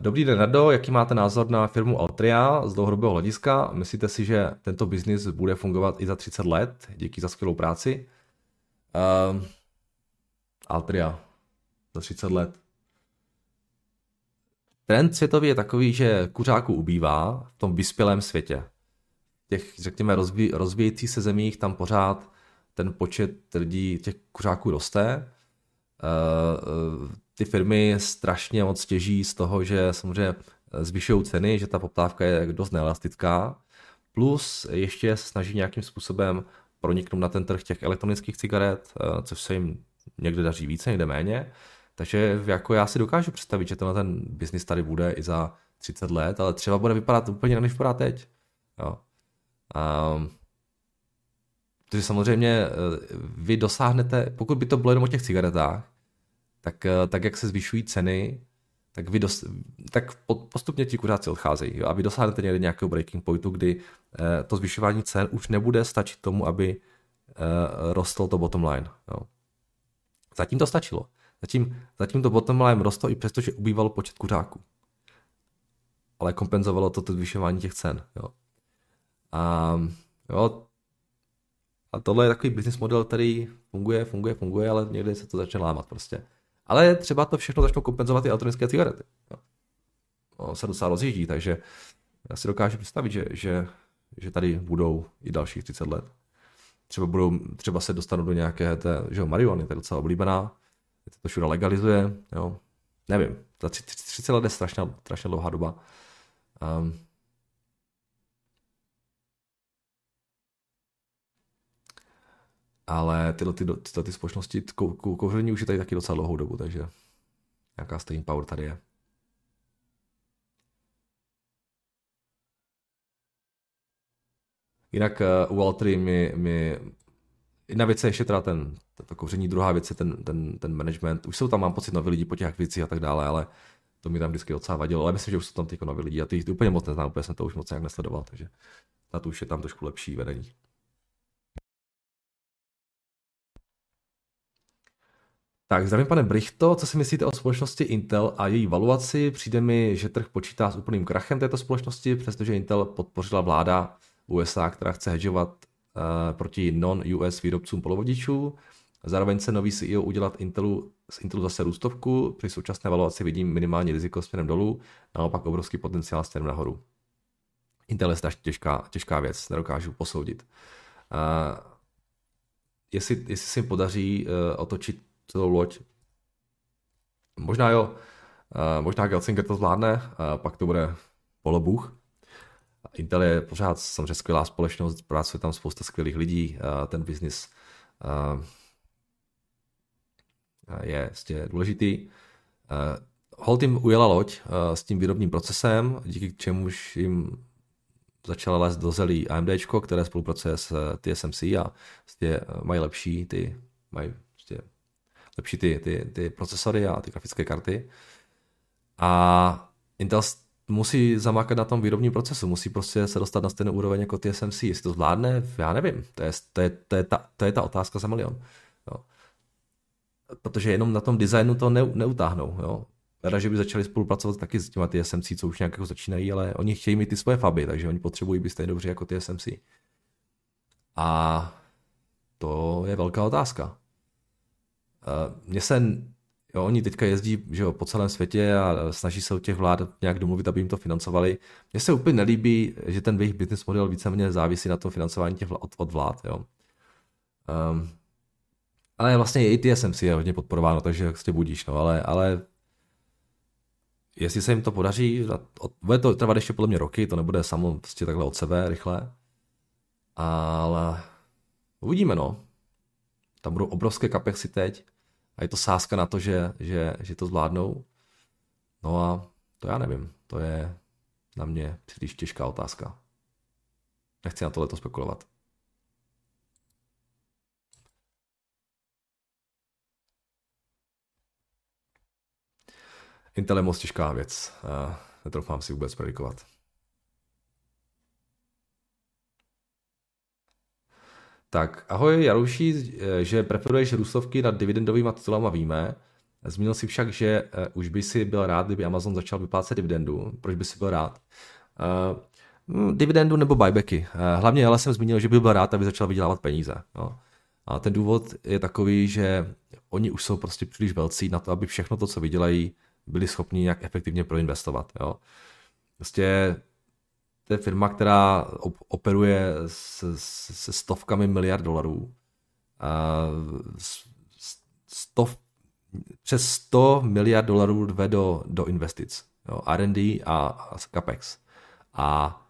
Dobrý den, Rado, jaký máte názor na firmu Altria z dlouhodobého hlediska? Myslíte si, že tento biznis bude fungovat i za třicet let? Díky za skvělou práci. Uh, Altria za třicet let. Trend světový je takový, že kuřáků ubývá v tom vyspělém světě. V těch, řekněme, rozví, rozvíjejících se zemích tam pořád ten počet lidí, těch kuřáků roste. Uh, ty firmy strašně moc těží z toho, že samozřejmě zvyšují ceny, že ta poptávka je dost neelastická, plus ještě se snaží nějakým způsobem proniknout na ten trh těch elektronických cigaret, což se jim někde daří více, někde méně. Takže jako já si dokážu představit, že tenhle ten biznis tady bude i za třicet let, ale třeba bude vypadat úplně než vypadá teď. Jo. Um, takže samozřejmě vy dosáhnete, pokud by to bylo jenom o těch cigaretách, tak, tak jak se zvyšují ceny, tak, vy dos, tak postupně ti kuřáci odcházejí. Jo? A vy dosáhnete někde nějakého breaking pointu, kdy eh, to zvyšování cen už nebude stačit tomu, aby eh, rostlo to bottom line. Jo? Zatím to stačilo. Zatím, zatím to bottom line rostlo i přesto, že ubýval počet kuřáků. Ale kompenzovalo to to zvyšování těch cen. Jo? A, jo, a tohle je takový business model, který funguje, funguje, funguje, ale někde se to začne lámat prostě. Ale třeba to všechno začnou kompenzovat i elektronické cigarety. No, se docela rozjíždí, takže já si dokážu představit, že, že, že tady budou i dalších třicet let. Třeba, budou, třeba se dostanou do nějaké té, že jo, marihuany, to je docela oblíbená, teď to všude legalizuje, jo. Nevím, za třicet let je strašná, strašná dlouhá doba. Um, Ale tyhle ty, tyhle ty společnosti, kou, kou, kouření už je tady taky docela dlouhou dobu, takže nějaká staying power tady je. Jinak uh, u Altry mi, mi... jedna věc je ještě teda ten, to kouření, druhá věc je ten, ten, ten management. Už jsou tam, mám pocit, noví lidi po těch akvizicích a tak dále, ale to mi tam vždycky docela vadilo, ale myslím, že už jsou tam ty noví lidi a ty úplně moc neznám, úplně jsem to už moc nějak nesledoval, takže na to už je tam trošku lepší vedení. Tak, zdravím pane Brychto, co si myslíte o společnosti Intel a její valuaci? Přijde mi, že trh počítá s úplným krachem této společnosti, přestože Intel podpořila vláda U S A, která chce hedžovat uh, proti non-U S výrobcům polovodičů. Zároveň se nový C E O udělat Intelu, z Intelu zase růstovku, při současné valuaci vidím minimální riziko směrem dolů, naopak obrovský potenciál směrem nahoru. Intel je strašně těžká, těžká věc, nedokážu posoudit. Uh, jestli, jestli se jim podaří uh, otočit celou loď. Možná jo, možná Gelsinger to zvládne, pak to bude polobůh. Intel je pořád samozřejmě skvělá společnost, pracuje tam spousta skvělých lidí, ten biznis je vlastně důležitý. Holt jim ujela loď s tím výrobním procesem, díky čemuž jim začala lézt do zelí AMDčko, které spolupracuje s T S M C a vlastně mají lepší, ty mají vlastně lepší ty, ty, ty procesory a ty grafické karty. A Intel musí zamákat na tom výrobním procesu, musí prostě se dostat na stejnou úroveň jako T S M C. Jestli to zvládne, já nevím. To je, to je, to je, ta, to je ta otázka za milion. Jo. Protože jenom na tom designu to ne, neutáhnou. Jo. Teda, že by začali spolupracovat taky s těma T S M C, co už nějak jako začínají, ale oni chtějí mít ty svoje faby, takže oni potřebují být stejně dobře jako T S M C. A to je velká otázka. Mně se, jo, oni teďka jezdí, že jo, po celém světě a snaží se od těch vlád nějak domluvit, aby jim to financovali. Mně se úplně nelíbí, že ten jejich business model víceméně závisí na tom financování těch vlád, od, od vlád. Jo. Um, ale vlastně i T S M C je hodně podporováno, takže si budíš. No, ale, ale jestli se jim to podaří, bude to trvat ještě podle mě roky, to nebude samo prostě takhle od sebe rychle. Ale uvidíme, no. Tam budou obrovské kapexy teď. A je to sázka na to, že, že, že to zvládnou. No a to já nevím. To je na mě příliš těžká otázka. Nechci na tohle to spekulovat. Intel je moc těžká věc. Netroufám si vůbec predikovat. Tak, ahoj Jaruši, že preferuješ růstovky nad dividendovými titulama víme. Zmínil si však, že uh, už by si byl rád, kdyby Amazon začal vyplácet dividendu. Proč by si byl rád? Uh, dividendu nebo buybacky. Uh, hlavně ale jsem zmínil, že by byl rád, aby začal vydělávat peníze. No. A ten důvod je takový, že oni už jsou prostě příliš velcí na to, aby všechno to, co vydělají, byli schopni nějak efektivně proinvestovat. Jo. Prostě to je firma, která operuje se stovkami miliard dolarů. Stov, přes sto miliard dolarů dve do, do investic. Jo, R and D a, a CapEx. A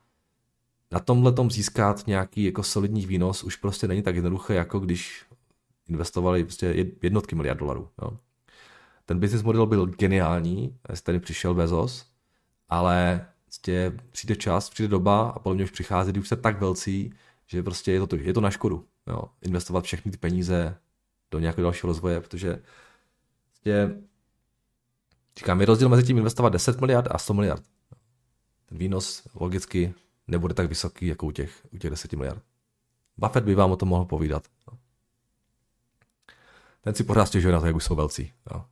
na tomhletom získat nějaký jako solidní výnos už prostě není tak jednoduché, jako když investovali prostě jednotky miliard dolarů. Jo. Ten business model byl geniální, jestli tady přišel Bezos, ale prostě přijde čas, přijde doba a podle mě už přichází, když už jste tak velcí, že prostě je to, je to na škodu. Jo. Investovat všechny ty peníze do nějakého dalšího rozvoje, protože prostě, říkám, je rozdíl mezi tím investovat deset miliard a sto miliard. Ten výnos logicky nebude tak vysoký, jako u těch, u těch deset miliard. Buffett by vám o tom mohl povídat. Jo. Ten si pořád stěžuje na to, jak už jsou velcí. Jo.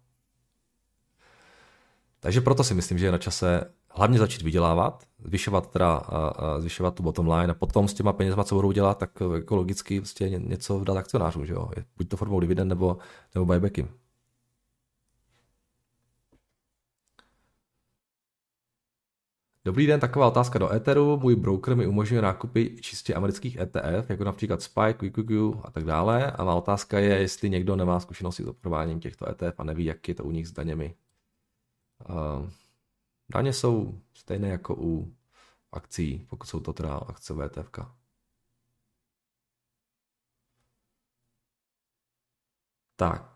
Takže proto si myslím, že je na čase hlavně začít vydělávat, zvyšovat, teda, a, a zvyšovat tu bottom line a potom s těma penězma, co budou dělat, tak jako logicky vlastně něco dát akcionářům, že jo? Buď to formou dividend nebo, nebo buybacky. Dobrý den, taková otázka do Etheru. Můj broker mi umožňuje nákupy čistě amerických E T F, jako například Spike, Q Q Q a tak dále. A má otázka je, jestli někdo nemá zkušenosti s obchodováním těchto E T F a neví, jak je to u nich s daněmi. Uh, daně jsou stejné jako u akcí, pokud jsou to teda akce E T F. Tak.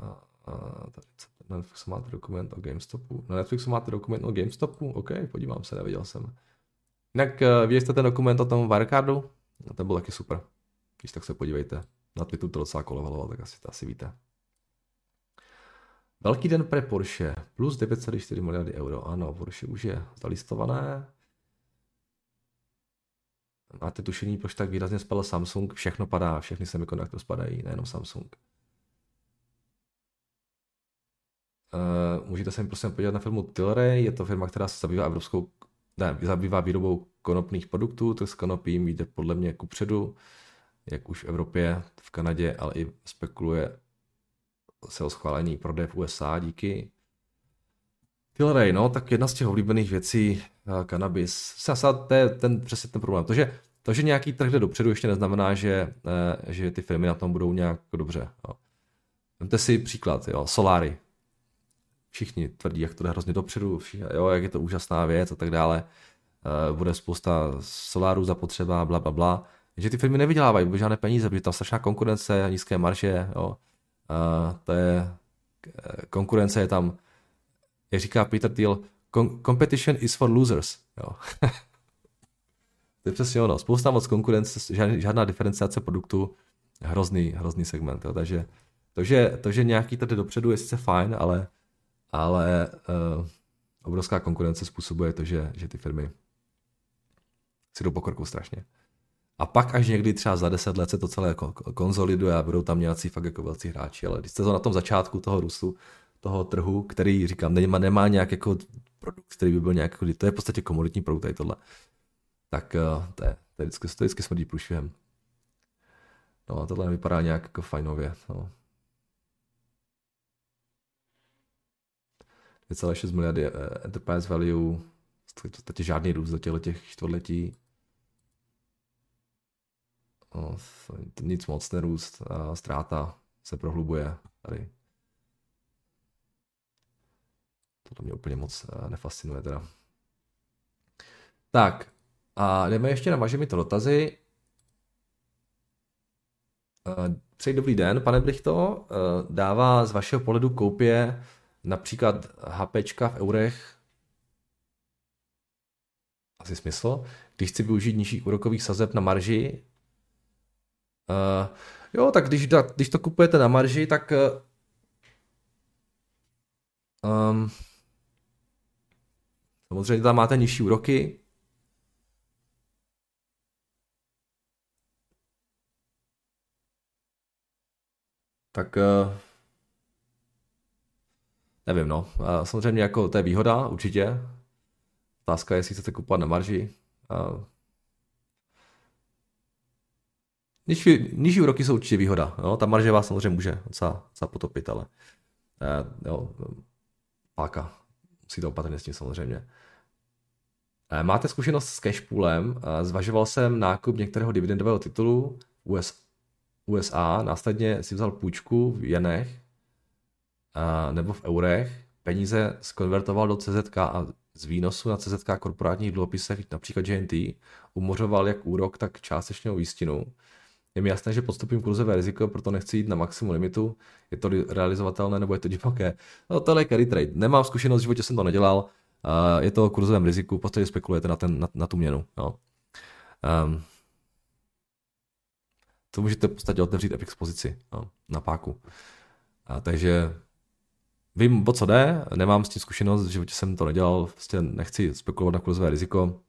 A, a tady na Netflixu máte dokument o GameStopu. Na Netflixu máte dokument o GameStopu? OK, podívám se, neviděl jsem. Jinak viděli jste ten dokument o tom Wirecardu? No, ten byl taky super. Když tak se podívejte. Na Twitteru to docela kolovalo, tak asi to asi víte. Velký den pre Porsche. Plus devět celá čtyři miliardy euro. Ano, Porsche už je zalistované. Máte tušení, proč tak výrazně spadl Samsung? Všechno padá, všechny semikonduktory spadají, nejenom Samsung. Uh, můžete se mi prosím podívat na firmu Tilray, je to firma, která se zabývá evropskou, ne, zabývá výrobou konopných produktů, trh s konopím jde podle mě kupředu, jak už v Evropě, v Kanadě, ale i spekuluje se o schválení prodeje v U S A díky. Tilray, no, tak jedna z těch oblíbených věcí, kanabis, to je ten, přesně ten problém, to že, to, že nějaký trh jde dopředu, ještě neznamená, že, že ty firmy na tom budou nějak dobře. Jo. Vemte si příklad, jo, Solary. Všichni tvrdí, jak to jde hrozně dopředu, všichni, jo, jak je to úžasná věc a tak dále. E, bude spousta solárů zapotřeba, bla, bla, bla. Takže ty firmy nevydělávají žádné peníze, protože tam strašná konkurence, nízké marže, jo. E, to je, konkurence je tam, jak říká Peter Thiel, competition is for losers, jo. To je přesně ono, spousta moc konkurence, žádná, žádná diferenciace produktu, hrozný, hrozný segment, jo. Takže to, že, to, že nějaký tady dopředu je sice fajn, ale Ale uh, obrovská konkurence způsobuje to, že, že ty firmy si jdou po krku strašně. A pak až někdy třeba za deset let se to celé konsoliduje a budou tam nějací fakt jako velcí hráči. Ale když jste to na tom začátku toho růstu, toho trhu, který, říkám, nemá, nemá nějak jako produkt, který by byl nějak, to je v podstatě komoditní produkt tady tohle. Tak uh, to, je, to, je vždycky, to je vždycky smrdí průšvihem. No a tohle nevypadá nějak jako fajnově, no. dvě celá šest miliardy enterprise value, v podstatě žádný růst do těchto těch čtvrtletí. No, nic moc nerůst, a ztráta se prohlubuje tady. To mě úplně moc nefascinuje teda. Tak, a jdeme ještě na vaše mýto dotazy. Přeji dobrý den, pane Brychto, dává z vašeho pohledu koupě například HPčka v eurech asi smysl, když chci využít nižších úrokových sazeb na marži. Uh, jo, tak když, když to kupujete na marži, tak um, samozřejmě tam máte nižší úroky, tak nevím, no. Samozřejmě jako to je výhoda, určitě. Otázka je, jestli chcete kupovat na marži. Nižší úroky jsou určitě výhoda. Jo? Ta marže vás samozřejmě může docela, docela potopit, ale jo, páka. Musíte opatrně s tím samozřejmě. Máte zkušenost s cashpoolem? Zvažoval jsem nákup některého dividendového titulu U S A, následně si vzal půjčku v jenech nebo v eurech, peníze skonvertoval do C Z K a z výnosu na C Z K korporátních dluhopisech, například J N T, umořoval jak úrok, tak částečnou jistinu. Je mi jasné, že podstupím kurzové riziko, proto nechci jít na maximum limitu. Je to realizovatelné nebo je to divoké? No tohle je carry trade. Nemám zkušenost, v životě jsem to nedělal. Je to o kurzovém riziku, v podstatě spekulujete na, ten, na, na tu měnu. No. Um, to můžete v podstatě otevřít F X pozici, no, na páku. A takže vím, o co jde, nemám s tím zkušenost, v životě jsem to nedělal, prostě nechci spekulovat na kurzové riziko. Um,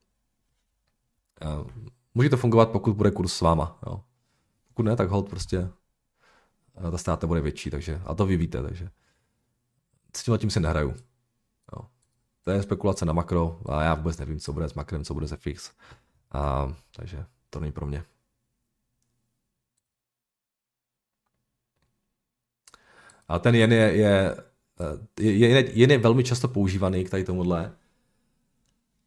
může to fungovat, pokud bude kurz s váma. Jo. Pokud ne, tak hold prostě ta ztráta bude větší, takže, a to vy víte, takže s tím letím si nehraju. Jo. To je spekulace na makro a já vůbec nevím, co bude s makrem, co bude s F X, a, takže to není pro mě. A ten jen je, je, je, je, jen je velmi často používaný k tady tomuhle.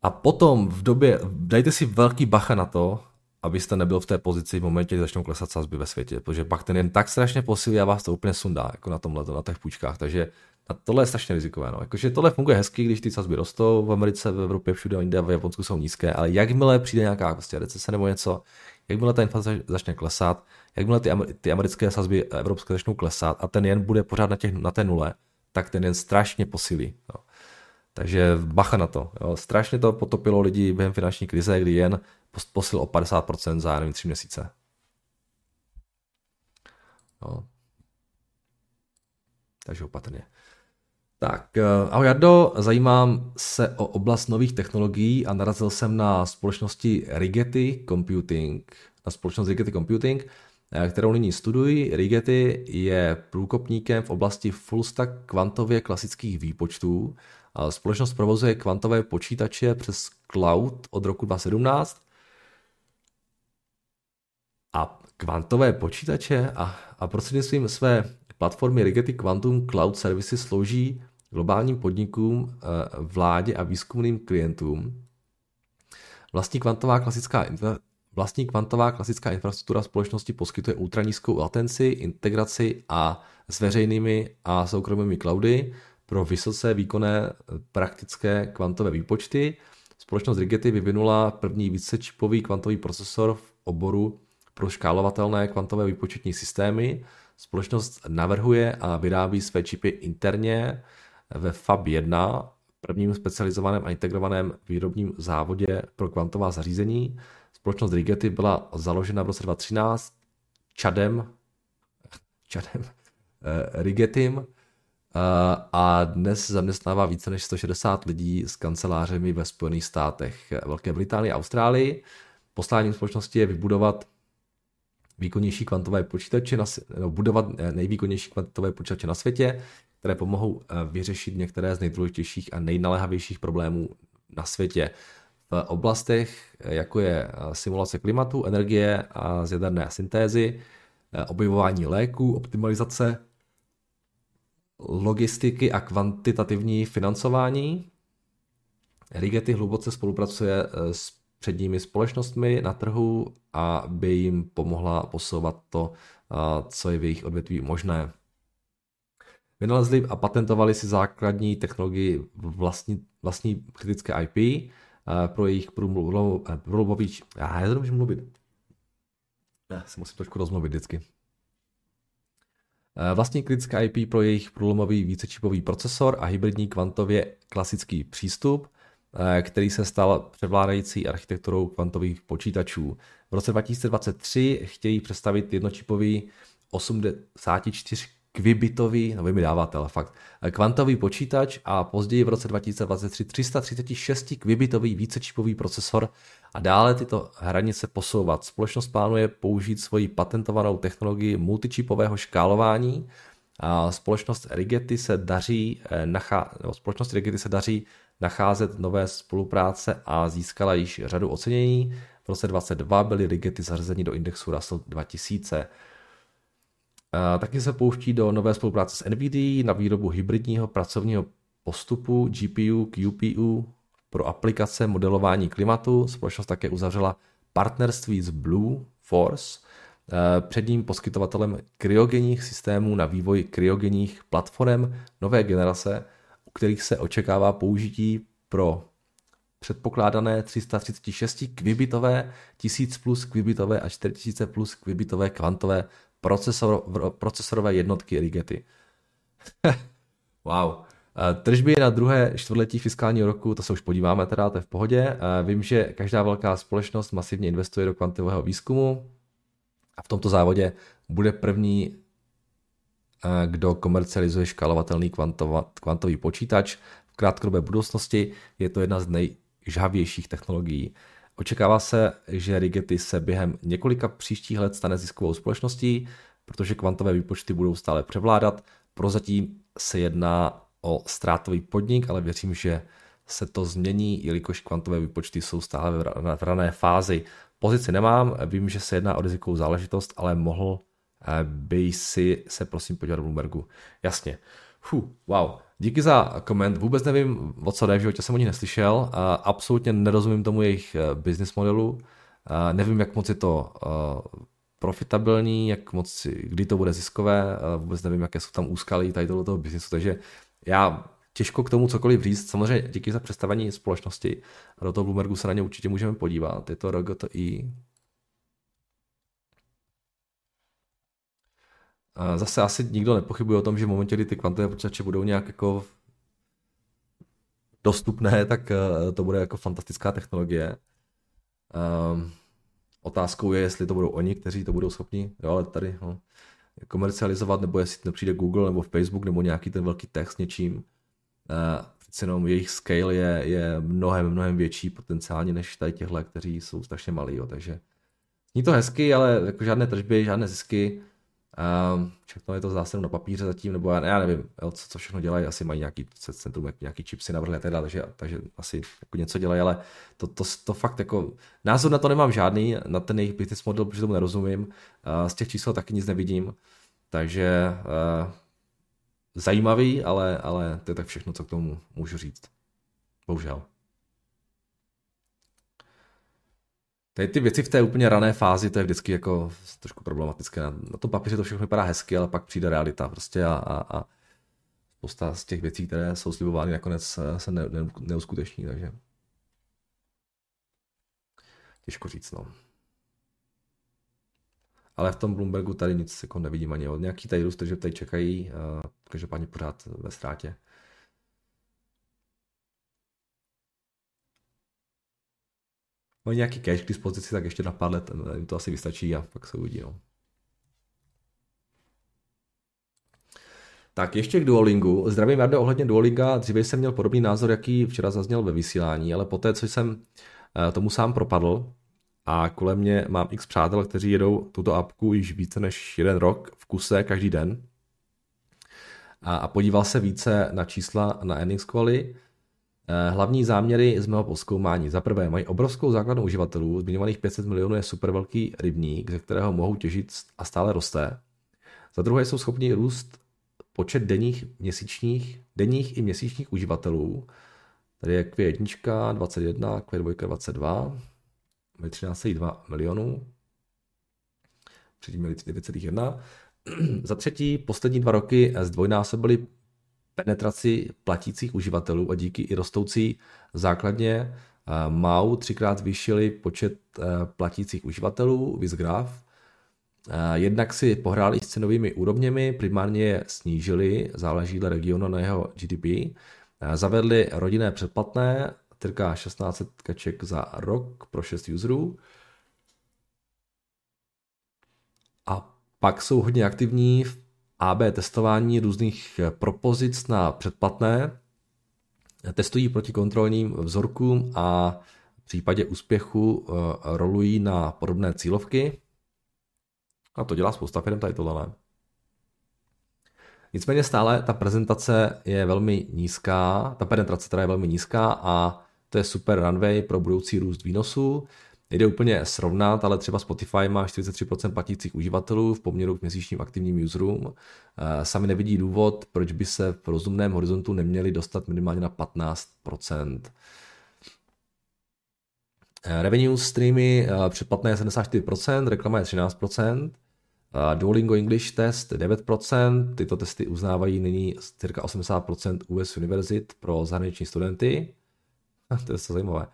A potom v době, dejte si velký bacha na to, abyste nebyl v té pozici v momentě, kdy začnou klesat sazby ve světě, protože pak ten jen tak strašně posílí a vás to úplně sundá, jako na tomhleto, na těch půjčkách, takže a tohle je strašně rizikové. No. Jakože tohle funguje hezky, když ty sazby rostou, v Americe, v Evropě, všude jinde, v Japonsku jsou nízké, ale jakmile přijde nějaká prostě recese nebo něco, jakmile ta inflace začne klesat, jakmile ty, ty americké sazby evropské začnou klesat a ten jen bude pořád na, těch, na té nule, tak ten jen strašně posílí. No. Takže bacha na to. Jo. Strašně to potopilo lidi během finanční krize, kdy jen posil o padesát procent za nevím, tři měsíce. No. Takže opatrně. Tak, ahoj Jardo, zajímám se o oblast nových technologií a narazil jsem na společnosti Rigetti Computing, na společnost Rigetti Computing, kterou nyní studuji. Rigetti je průkopníkem v oblasti full stack kvantově klasických výpočtů. Společnost provozuje kvantové počítače přes cloud od roku dva tisíce sedmnáct. A kvantové počítače a, a prostřednictvím své platformy Rigetti Quantum Cloud Services slouží globálním podnikům, vládě a výzkumným klientům. Vlastní kvantová klasická, vlastní kvantová klasická infrastruktura společnosti poskytuje ultranízkou latenci, integraci a s veřejnými a soukromými cloudy pro vysoce výkonné praktické kvantové výpočty. Společnost Rigetti vyvinula první vícečpový kvantový procesor v oboru pro škálovatelné kvantové výpočetní systémy. Společnost navrhuje a vyrábí své čipy interně ve Fab jedna, prvním specializovaném a integrovaném výrobním závodě pro kvantová zařízení. Společnost Rigetti byla založena v roce dva tisíce třináct Chadem, Chadem eh, Rigettim eh, a dnes zaměstnává více než sto šedesát lidí s kancelářemi ve Spojených státech, Velké Británii a Austrálii. Posláním společnosti je vybudovat výkonnější kvantové počítače na, no, budovat nejvýkonnější kvantové počítače na světě, které pomohou vyřešit některé z nejdůležitějších a nejnaléhavějších problémů na světě v oblastech, jako je simulace klimatu, energie a z jaderné syntézy, objevování léků, optimalizace logistiky a kvantitativní financování. Rigetti hluboce spolupracuje s předními společnostmi na trhu, aby jim pomohla posouvat to, co je v jejich odvětví možné. Vynalezli a patentovali si základní technologii vlastní, vlastní kritické I P pro jejich průmluvový... Já já nemůžu mluvit. Já si musím trošku rozmluvit vždycky. Vlastní kritické I P pro jejich průlomový vícečipový procesor a hybridní kvantově klasický přístup, který se stal převládající architekturou kvantových počítačů. V roce dva tisíce dvacet tři chtějí představit jednočipový osmdesát čtyři kvibitový, no vy mi dáváte, ale fakt, kvantový počítač a později v roce dva tisíce dvacet tři tři sta třicet šest kvibitový vícečipový procesor a dále tyto hranice posouvat. Společnost plánuje použít svoji patentovanou technologii multičipového škálování. A společnost Rigetti se daří, nachá... společnost Rigetti se daří nacházet nové spolupráce a získala již řadu ocenění. V roce dvacet dva byly Rigetti zařazeni do indexu Russell dva tisíce. Taky se pouští do nové spolupráce s Nvidií na výrobu hybridního pracovního postupu G P U, Q P U pro aplikace modelování klimatu. Společnost také uzavřela partnerství s Blue Force, předním poskytovatelem kryogenních systémů na vývoj kryogenních platform nové generace, u kterých se očekává použití pro předpokládané tři sta třicet šest kvibitové, tisíc plus kvibitové a čtyři tisíce plus kvibitové kvantové procesor, procesorové jednotky Rigetti. Wow. Tržby na druhé čtvrtletí fiskálního roku, to se už podíváme teda, to je v pohodě. Vím, že každá velká společnost masivně investuje do kvantového výzkumu a v tomto závodě bude první, kdo komercializuje škálovatelný kvantova, kvantový počítač. V krátkodobé budoucnosti je to jedna z nejžhavějších technologií. Očekává se, že Rigetti se během několika příštích let stane ziskovou společností, protože kvantové výpočty budou stále převládat. Prozatím se jedná o ztrátový podnik, ale věřím, že se to změní, jelikož kvantové výpočty jsou stále v rané fázi. Pozici nemám, vím, že se jedná o rizikovou záležitost, ale mohl by si se prosím podívat do Bloombergu. Jasně. Fuh, wow. Díky za koment, vůbec nevím, o co jde, v životě jsem o ní neslyšel, absolutně nerozumím tomu jejich business modelu, nevím, jak moc je to profitabilní, jak moc, kdy to bude ziskové, vůbec nevím, jaké jsou tam úskalí tady toho biznesu, takže já těžko k tomu cokoliv říct, samozřejmě díky za představení společnosti, do toho Bloombergu se na ně určitě můžeme podívat, je to R G T I. Zase asi nikdo nepochybuje o tom, že v momentě, kdy ty kvantové počítače budou nějak jako dostupné, tak to bude jako fantastická technologie. Otázkou je, jestli to budou oni, kteří to budou schopni, jo, ale tady no, komercializovat, nebo jestli nepřijde Google nebo Facebook nebo nějaký ten velký tech s něčím. Přeci jenom jejich scale je, je mnohem, mnohem větší potenciálně než tady těhle, kteří jsou strašně malí, jo, takže zní to hezky, ale jako žádné tržby, žádné zisky. Um, všechno je to zásadně na papíře zatím, nebo já, já nevím, jo, co, co všechno dělají, asi mají nějaký centrum, nějaký chipsy navrhli a tak dále, takže, takže asi jako něco dělají, ale to, to, to fakt jako, názor na to nemám žádný, na ten jejich business model, protože tomu nerozumím, uh, z těch čísel taky nic nevidím, takže uh, zajímavý, ale, ale to je tak všechno, co k tomu můžu říct, bohužel. Tady ty věci v té úplně rané fázi, to je vždycky jako trošku problematické. Na, na tom papíře to všechno vypadá hezky, ale pak přijde realita prostě a, a, a spousta z těch věcí, které jsou slibovány, nakonec se ne, ne, neuskuteční, takže těžko říct, no. Ale v tom Bloombergu tady nic jako nevidím ani od nějaký tady růst, takže tady čekají, každopádně pořád ve ztrátě. Mají nějaký cash k dispozici, tak ještě na pár let jim to asi vystačí a pak se uvidí. No. Tak ještě k Duolingu. Zdravím, Jardo, ohledně Duolinga. Dříve jsem měl podobný názor, jaký včera zazněl ve vysílání, ale poté, co jsem tomu sám propadl a kolem mě mám x přátel, kteří jedou tuto apku již více než jeden rok v kuse každý den a podíval se více na čísla na earnings quali. Hlavní záměry z mého pozkoumání. Za prvé, mají obrovskou základnu uživatelů, zmiňovaných pět set milionů je super velký rybník, ze kterého mohou těžit a stále roste. Za druhé, jsou schopni růst počet denních, měsíčních, denních i měsíčních uživatelů. Tady je Q jedna dvacet jedna, Q dva dvacet dva, mají třináct celá dva milionů, předtím měli devět celá jedna. Za třetí, poslední dva roky zdvojnásobili penetraci platících uživatelů a díky i rostoucí základně M A U třikrát zvýšili počet platících uživatelů, vizgraf. Jednak si pohráli s cenovými úrovněmi, primárně je snížili, záleží dle regionu na jeho G D P. Zavedli rodinné předplatné, trká šestnáct set kaček za rok pro šest userů. A pak jsou hodně aktivní v A B testování různých propozic na předplatné, testují proti kontrolním vzorkům a V případě úspěchu rolují na podobné cílovky. A to dělá spousta firm tady tohle. Nicméně stále ta prezentace je velmi nízká, ta penetrace teda je velmi nízká a to je super runway pro budoucí růst výnosů. Nejde úplně srovnat, ale třeba Spotify má čtyřicet tři procent platících uživatelů v poměru k měsíčním aktivním userům. Sami nevidí důvod, proč by se v rozumném horizontu neměli dostat minimálně na patnáct procent. Revenue streamy předplatné je sedmdesát čtyři procent, reklama je třináct procent, Duolingo English test devět procent, tyto testy uznávají nyní cirka osmdesát procent U S univerzit pro zahraniční studenty. To je to zajímavé.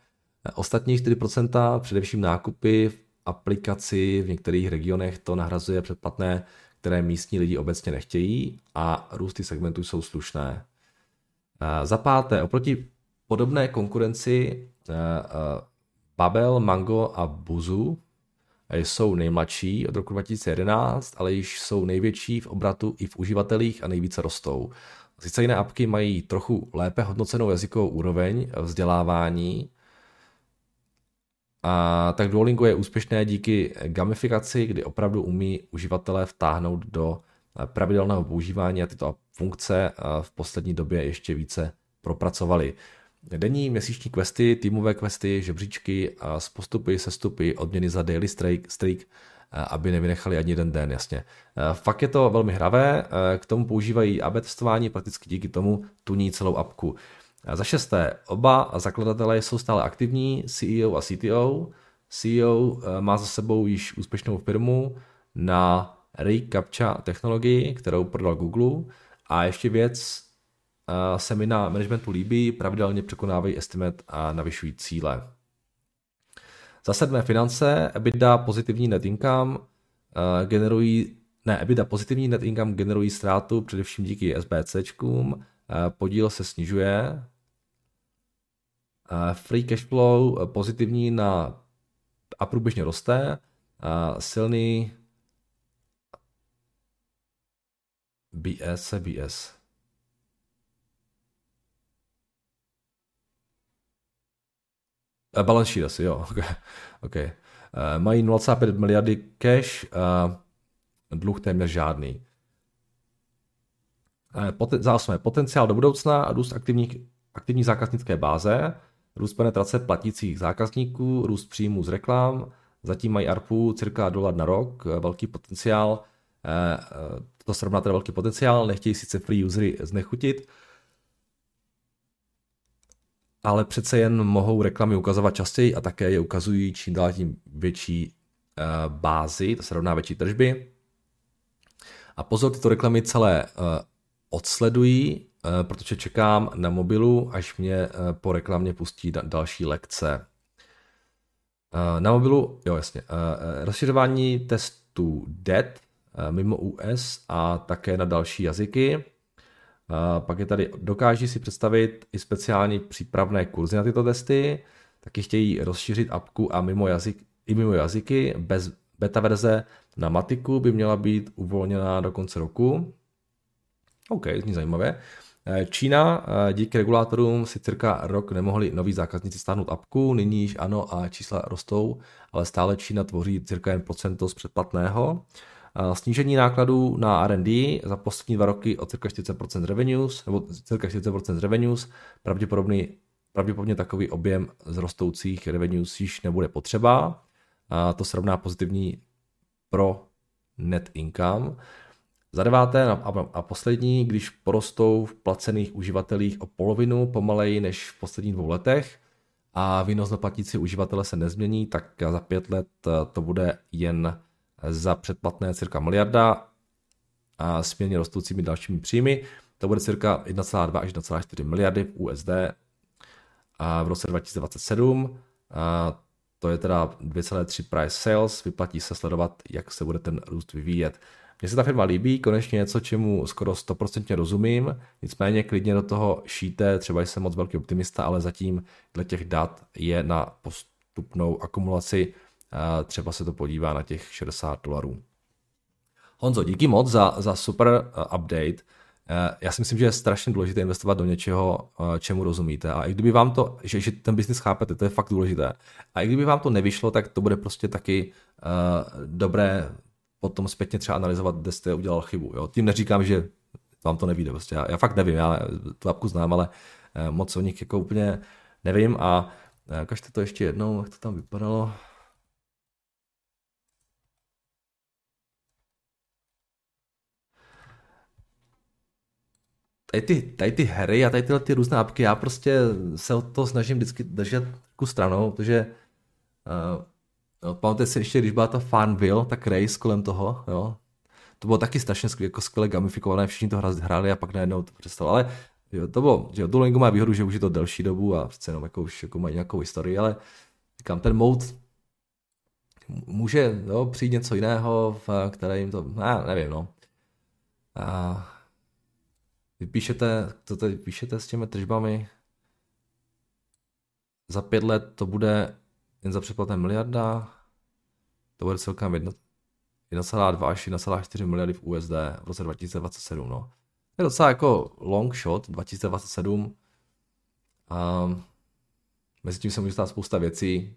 Ostatní čtyři procenta, především nákupy v aplikaci v některých regionech, to nahrazuje předplatné, které místní lidi obecně nechtějí a růsty segmentů jsou slušné. Za páté, oproti podobné konkurenci Babel, Mango a Buzu jsou nejmladší od roku dva tisíce jedenáct, ale již jsou největší v obratu i v uživatelích a nejvíce rostou. Sice jiné apky mají trochu lépe hodnocenou jazykovou úroveň vzdělávání, a tak Duolingo je úspěšné díky gamifikaci, kdy opravdu umí uživatelé vtáhnout do pravidelného používání a tyto funkce v poslední době ještě více propracovaly. Denní měsíční questy, týmové questy, žebříčky s postupy, sestupy, odměny za daily streak, aby nevynechali ani jeden den, jasně. Fakt je to velmi hravé, k tomu používají A B testování, prakticky díky tomu tuní celou apku. Za šesté, oba zakladatelé jsou stále aktivní, C E O a C T O. C E O má za sebou již úspěšnou firmu na recaptcha technologii, kterou prodal Google. A ještě věc, se mi na managementu líbí, pravidelně překonávají estimate a navyšují cíle. Za sedmé, finance, EBITDA pozitivní net income generují, ne, EBITDA pozitivní net income generují ztrátu především díky S B C čkům, podíl se snižuje. Free cash flow pozitivní na a průběžně roste. Silný B S B S. Balance sheet asi, jo. Okay. Okay. Mají nula celá pět miliardy cash, dluh téměř žádný. Poten, za osmé, potenciál do budoucna a růst aktivní, aktivní zákaznické báze, růst penetrace platících zákazníků, růst příjmů z reklam, zatím mají A R P U cirka dolar na rok, velký potenciál, to srovná teda velký potenciál, nechtějí sice free usery znechutit, ale přece jen mohou reklamy ukazovat častěji a také je ukazují čím dál tím větší bázi, to se rovná větší tržby. A pozor, tyto reklamy celé odsledují, protože čekám na mobilu, až mě po reklamě pustí další lekce. Na mobilu, jo jasně, rozšiřování testů D E T mimo U S a také na další jazyky. Pak je tady, dokáží si představit i speciální přípravné kurzy na tyto testy, taky chtějí rozšířit apku a mimo jazyk, i mimo jazyky, bez beta verze na matiku by měla být uvolněná do konce roku. OK, zní zajímavé. Čína, díky regulátorům si cirka rok nemohli noví zákazníci stáhnout apku, nyní již ano a čísla rostou, ale stále Čína tvoří cirka jedno procento z předplatného. Snížení nákladů na R and D za poslední dva roky o cirka čtyřicet procent revenues, nebo cirka čtyřicet procent revenues, pravděpodobně, pravděpodobně takový objem z rostoucích revenues již nebude potřeba. A to srovná pozitivní pro net income. Za deváté a poslední, když porostou v placených uživatelích o polovinu pomaleji než v posledních dvou letech a výnos na platící uživatele se nezmění, tak za pět let to bude jen za předplatné cirka miliarda a s mírně rostoucími dalšími příjmy. To bude cirka jedna celá dva až jedna celá čtyři miliardy U S D a v roce dva tisíce dvacet sedm. A to je teda dvě celá tři price sales. Vyplatí se sledovat, jak se bude ten růst vyvíjet. Mně se ta firma líbí, konečně něco, čemu skoro sto procent rozumím. Nicméně klidně do toho šíte, třeba jsem moc velký optimista, ale zatím dle těch dat je na postupnou akumulaci. Třeba se to podívá na těch šedesát dolarů. Honzo, díky moc za, za super update. já si myslím, že je strašně důležité investovat do něčeho, čemu rozumíte. A i kdyby vám to, že, že ten biznis chápete, to je fakt důležité. A i kdyby vám to nevyšlo, tak to bude prostě taky uh, dobré potom zpětně třeba analyzovat, kde jste udělal chybu. Jo? Tím neříkám, že vám to nevíde. Prostě. Já, já fakt nevím, já tu apku znám, ale uh, moc o nich jako úplně nevím. A uh, ukažte to ještě jednou, jak to tam vypadalo. Tady ty, tady ty hry a tady tyhle ty různé apky, já prostě se o to snažím vždycky držet ku stranou, protože uh, no, pamatujte si ještě, když byla ta Farmville, tak race kolem toho, jo, to bylo taky strašně skvěle, jako skvěle gamifikované, všichni to hráli a pak najednou to přestalo, ale jo, to bylo, že Duolingo má výhodu, že už je to delší dobu a přece jenom jako už jako mají nějakou historii, ale říkám, ten mode může, jo, přijít něco jiného, v které jim to, já nevím, no. Uh, Vy píšete, to tady píšete s těmi tržbami, za pět let to bude jen za předplatné miliarda, to bude celkem jedna celá dva až jedna celá čtyři miliardy v U S D v roce dva tisíce dvacet sedm. No. To je docela jako long shot dva tisíce dvacet sedm. Um, mezi tím se může stát spousta věcí.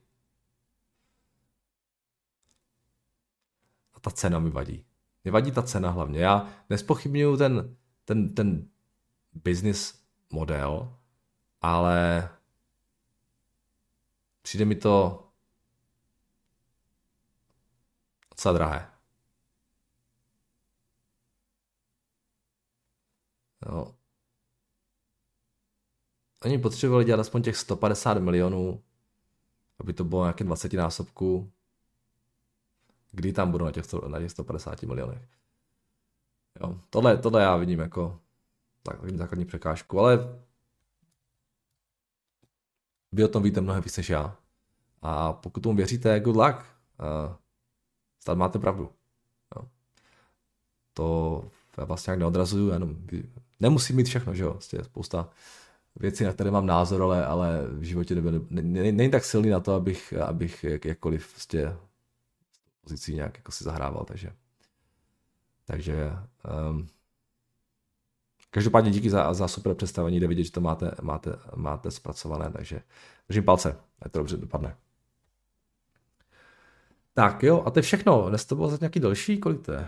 A ta cena mi vadí. Mě vadí ta cena hlavně. Já nespochybnuju ten ten, ten business model, ale přijde mi to docela drahé. No. Oni potřebovali dělat aspoň těch sto padesát milionů, aby to bylo nějaké dvacetinásobku, kdy tam budou na těch, na těch sto padesát milionech. Jo, tohle, tohle já vidím jako tak, vidím základní překážku, ale vy o tom víte mnohem víc než já. A pokud tomu věříte, good luck, uh, snad máte pravdu. Jo. To já vás nějak neodrazuju, jenom nemusím mít všechno, že jo, je spousta věcí, na které mám názor, ale, ale v životě nebyl, ne, ne, není tak silný na to, abych, abych jak, jakkoliv prostě pozicí nějak jako si zahrával, takže... Takže um, každopádně díky za, za super představení, jde vidět, že to máte, máte, máte zpracované, takže držím palce, ať to dobře dopadne. Tak jo, a to je všechno, dnes to bylo za nějaký delší, kolik to je?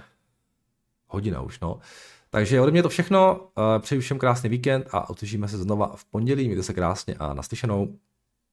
Hodina už, no. Takže ode mě to všechno, přeji všem krásný víkend a odslyšíme se znova v pondělí, mějte se krásně a naslyšenou.